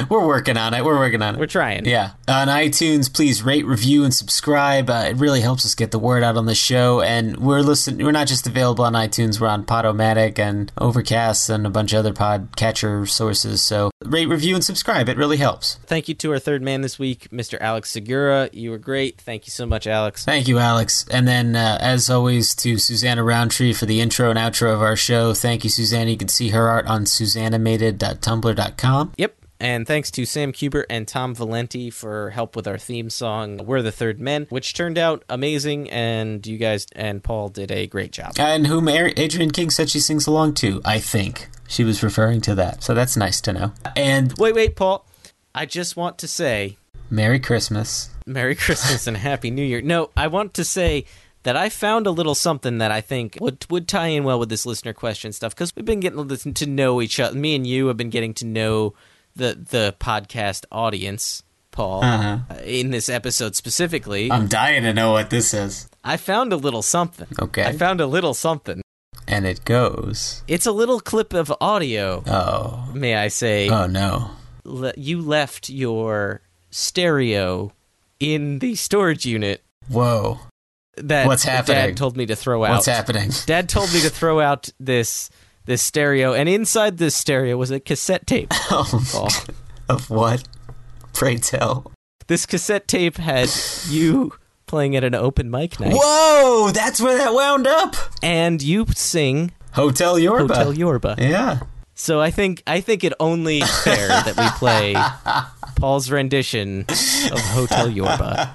We're working on it. We're trying. Yeah. On iTunes, please rate, review, and subscribe. It really helps us get the word out on the show. And we're not just available on iTunes. We're on Podomatic and Overcast and a bunch of other podcatcher sources. So rate, review, and subscribe. It really helps. Thank you to our third man this week, Mr. Alex Segura. You were great. Thank you so much, Alex. Thank you, Alex. And then, as always, to Susanna Roundtree for the intro and outro of our show. Thank you, Susanna. You can see her art on susanimated.tumblr.com. Yep. And thanks to Sam Kubert and Tom Valenti for help with our theme song, We're the Third Men, which turned out amazing, and you guys and Paul did a great job. And whom Adrian King said she sings along to, I think. She was referring to that, so that's nice to know. And Wait, Paul. I just want to say... Merry Christmas. Merry Christmas and Happy New Year. No, I want to say... that I found a little something that I think would tie in well with this listener question stuff, because we've been getting to know each other. Me and you have been getting to know the podcast audience, Paul, in this episode specifically. I'm dying to know what this is. I found a little something. Okay. I found a little something. And it goes. It's a little clip of audio. Oh. May I say. Oh, no. You left your stereo in the storage unit. Whoa. That What's happening? Dad told me to throw out. What's happening? Dad told me to throw out this stereo, and inside this stereo was a cassette tape. Oh, of what? Pray tell. This cassette tape had you playing at an open mic night. Whoa, that's where that wound up. And you sing Hotel Yorba. Hotel Yorba. Yeah. So I think it only fair that we play Paul's rendition of Hotel Yorba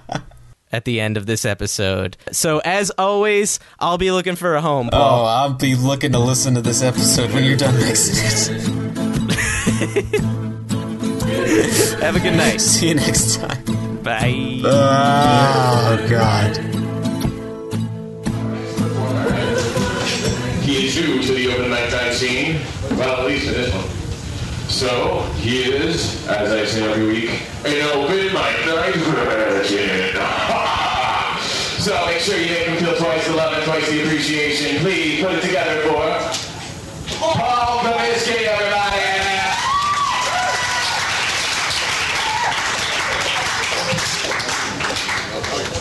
at the end of this episode. So, as always, I'll be looking for a home, Paul. Oh, I'll be looking to listen to this episode when you're done mixing it. Have a good night. See you next time. Bye. Oh, God. He is new to the open nighttime scene. Well, at least in this one. So, he is, as I say every week, an open mic night virgin. So make sure you make him feel twice the love and twice the appreciation. Please put it together for Paul Kaminsky, everybody.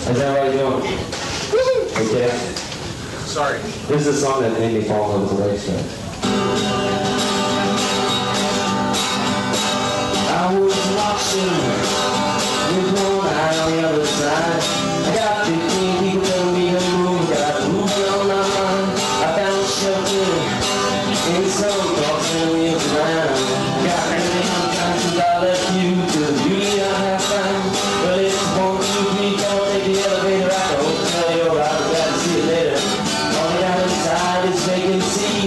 How's everybody doing? Okay. Sorry. This is a song that made me fall in love with the White Stripes. I was watching you go down the other side. I got 15 people telling me to move. Got moved on my mind. I found shelter in some thoughts in the ground. Got many times since I left you to the beauty I have found. But it won't you be gone. Take the elevator out. Don't tell you about it. Glad to see you later. On the other side is vacancy.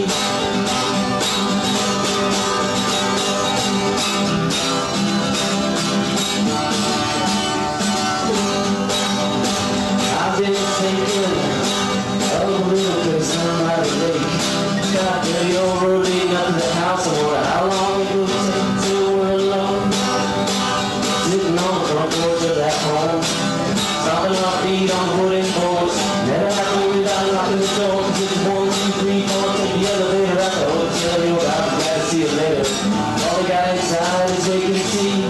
don't go to that home. Stomping our feet on the wooden floors. Never happy without locking the door. Just one, two, three, four, to the elevator. I can only tell you about it. Glad to see you later. All the guy inside is vacancy.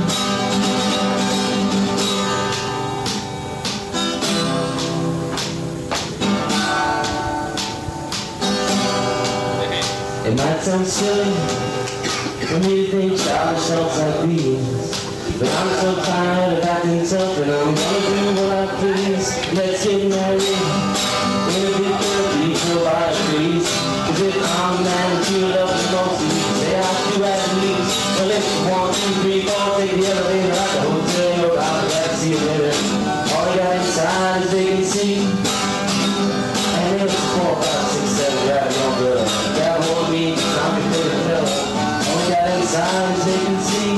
It might sound silly for me to think about ourselves like these. But I'm so tired of acting tough, and I'm gonna do what I please. Let's get married in a big therapy for life, please. Cause if I'm mad at you, love is mostly say I do at least. Well, if you want to be gone, take the elevator at the hotel. You're about to have to see you later. All you got inside is vacancy. And it was 4, 5, 6, 7, grab your girl. Grab hold of me, I'm a good fella. All you got inside is vacancy.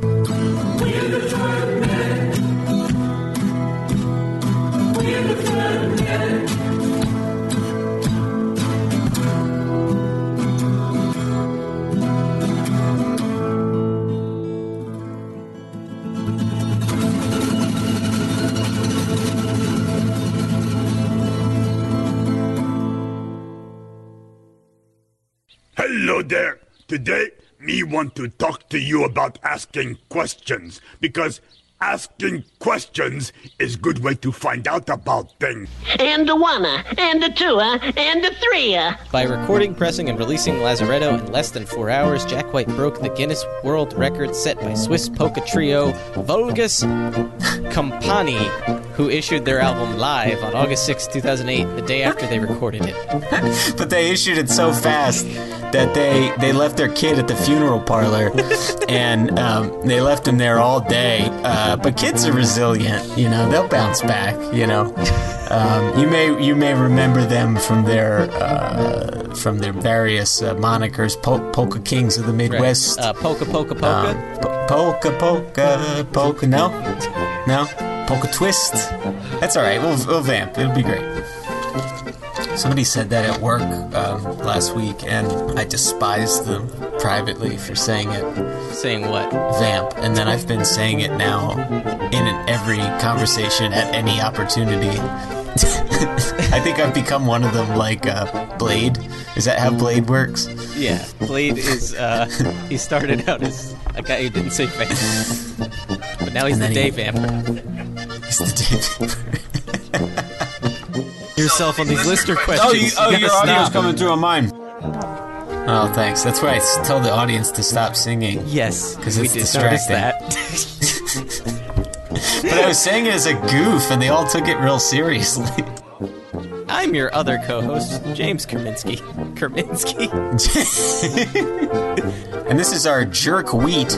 We're the Third Men. We're the Third Men. Hello there. Today, me want to talk to you about asking questions, because asking questions is good way to find out about things. And the one-er, and the two-er, and the three-er. By recording, pressing, and releasing Lazaretto in less than 4 hours, Jack White broke the Guinness World Record set by Swiss polka trio Vogus Compagnie, who issued their album live on August 6, 2008, the day after they recorded it. But they issued it so fast that they left their kid at the funeral parlor, and they left him there all day. But kids are resilient, you know. They'll bounce back, you know. You may remember them from their various monikers, Polka Kings of the Midwest. Right. Polka. No, Polka Twist. That's all right. We'll vamp. It'll be great. Somebody said that at work last week, and I despised them privately for saying it. Saying what? Vamp. And then I've been saying it now in every conversation at any opportunity. I think I've become one of them, like Blade. Is that how Blade works? Yeah, Blade is, he started out as a guy who didn't say vamp, but now he's the day vamper. He's the day vamper. Yourself on these lister questions. Your audio's coming through on mine. Oh, thanks. That's why I tell the audience to stop singing. Yes, because it's distracting. That. But I was saying it as a goof, and they all took it real seriously. I'm your other co-host, James Kaminsky. And this is our Jerk Wheat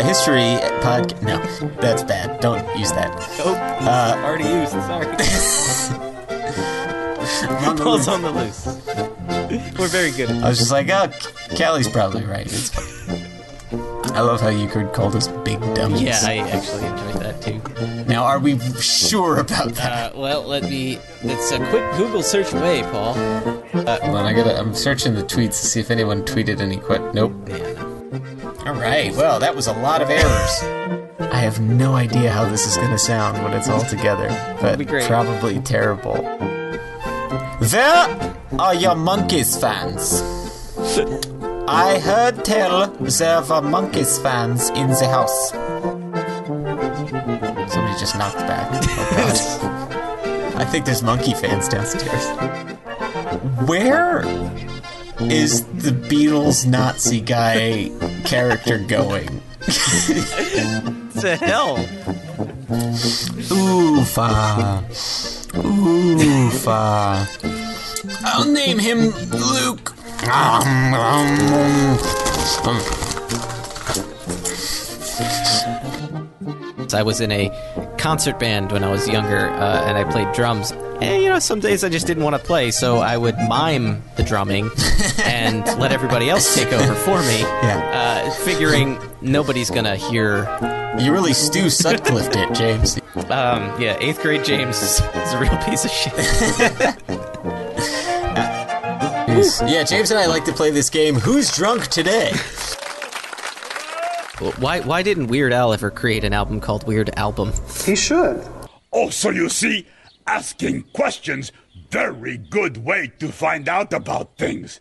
history podcast. No, that's bad. Don't use that. Nope. Already used. Sorry. Paul's on the loose. We're very good. I was just like, oh, Callie's probably right. It's fine. I love how Eucrid called us big dummies. Yeah, I actually enjoyed that too. Now, are we sure about that? Well, it's a quick Google search away, Paul. Hold on, I'm searching the tweets to see if anyone tweeted any quote. Nope. Yeah. All right, well, that was a lot of errors. I have no idea how this is going to sound when it's all together, but probably terrible. Where are your Monkees fans? I heard tell there were Monkees fans in the house. Somebody just knocked back. Oh, God. I think there's monkey fans downstairs. Where is the Beatles Nazi guy character going? To hell. Oofa. Oofa. I'll name him Luke. I was in a concert band when I was younger, and I played drums. And, you know, some days I just didn't want to play, so I would mime the drumming and let everybody else take over for me, figuring nobody's going to hear... You really Stu Sutcliffed it, James. Yeah, 8th grade James is a real piece of shit. Yeah, James and I like to play this game, Who's Drunk Today? Why didn't Weird Al ever create an album called Weird Album? He should. Also, you see, asking questions, very good way to find out about things.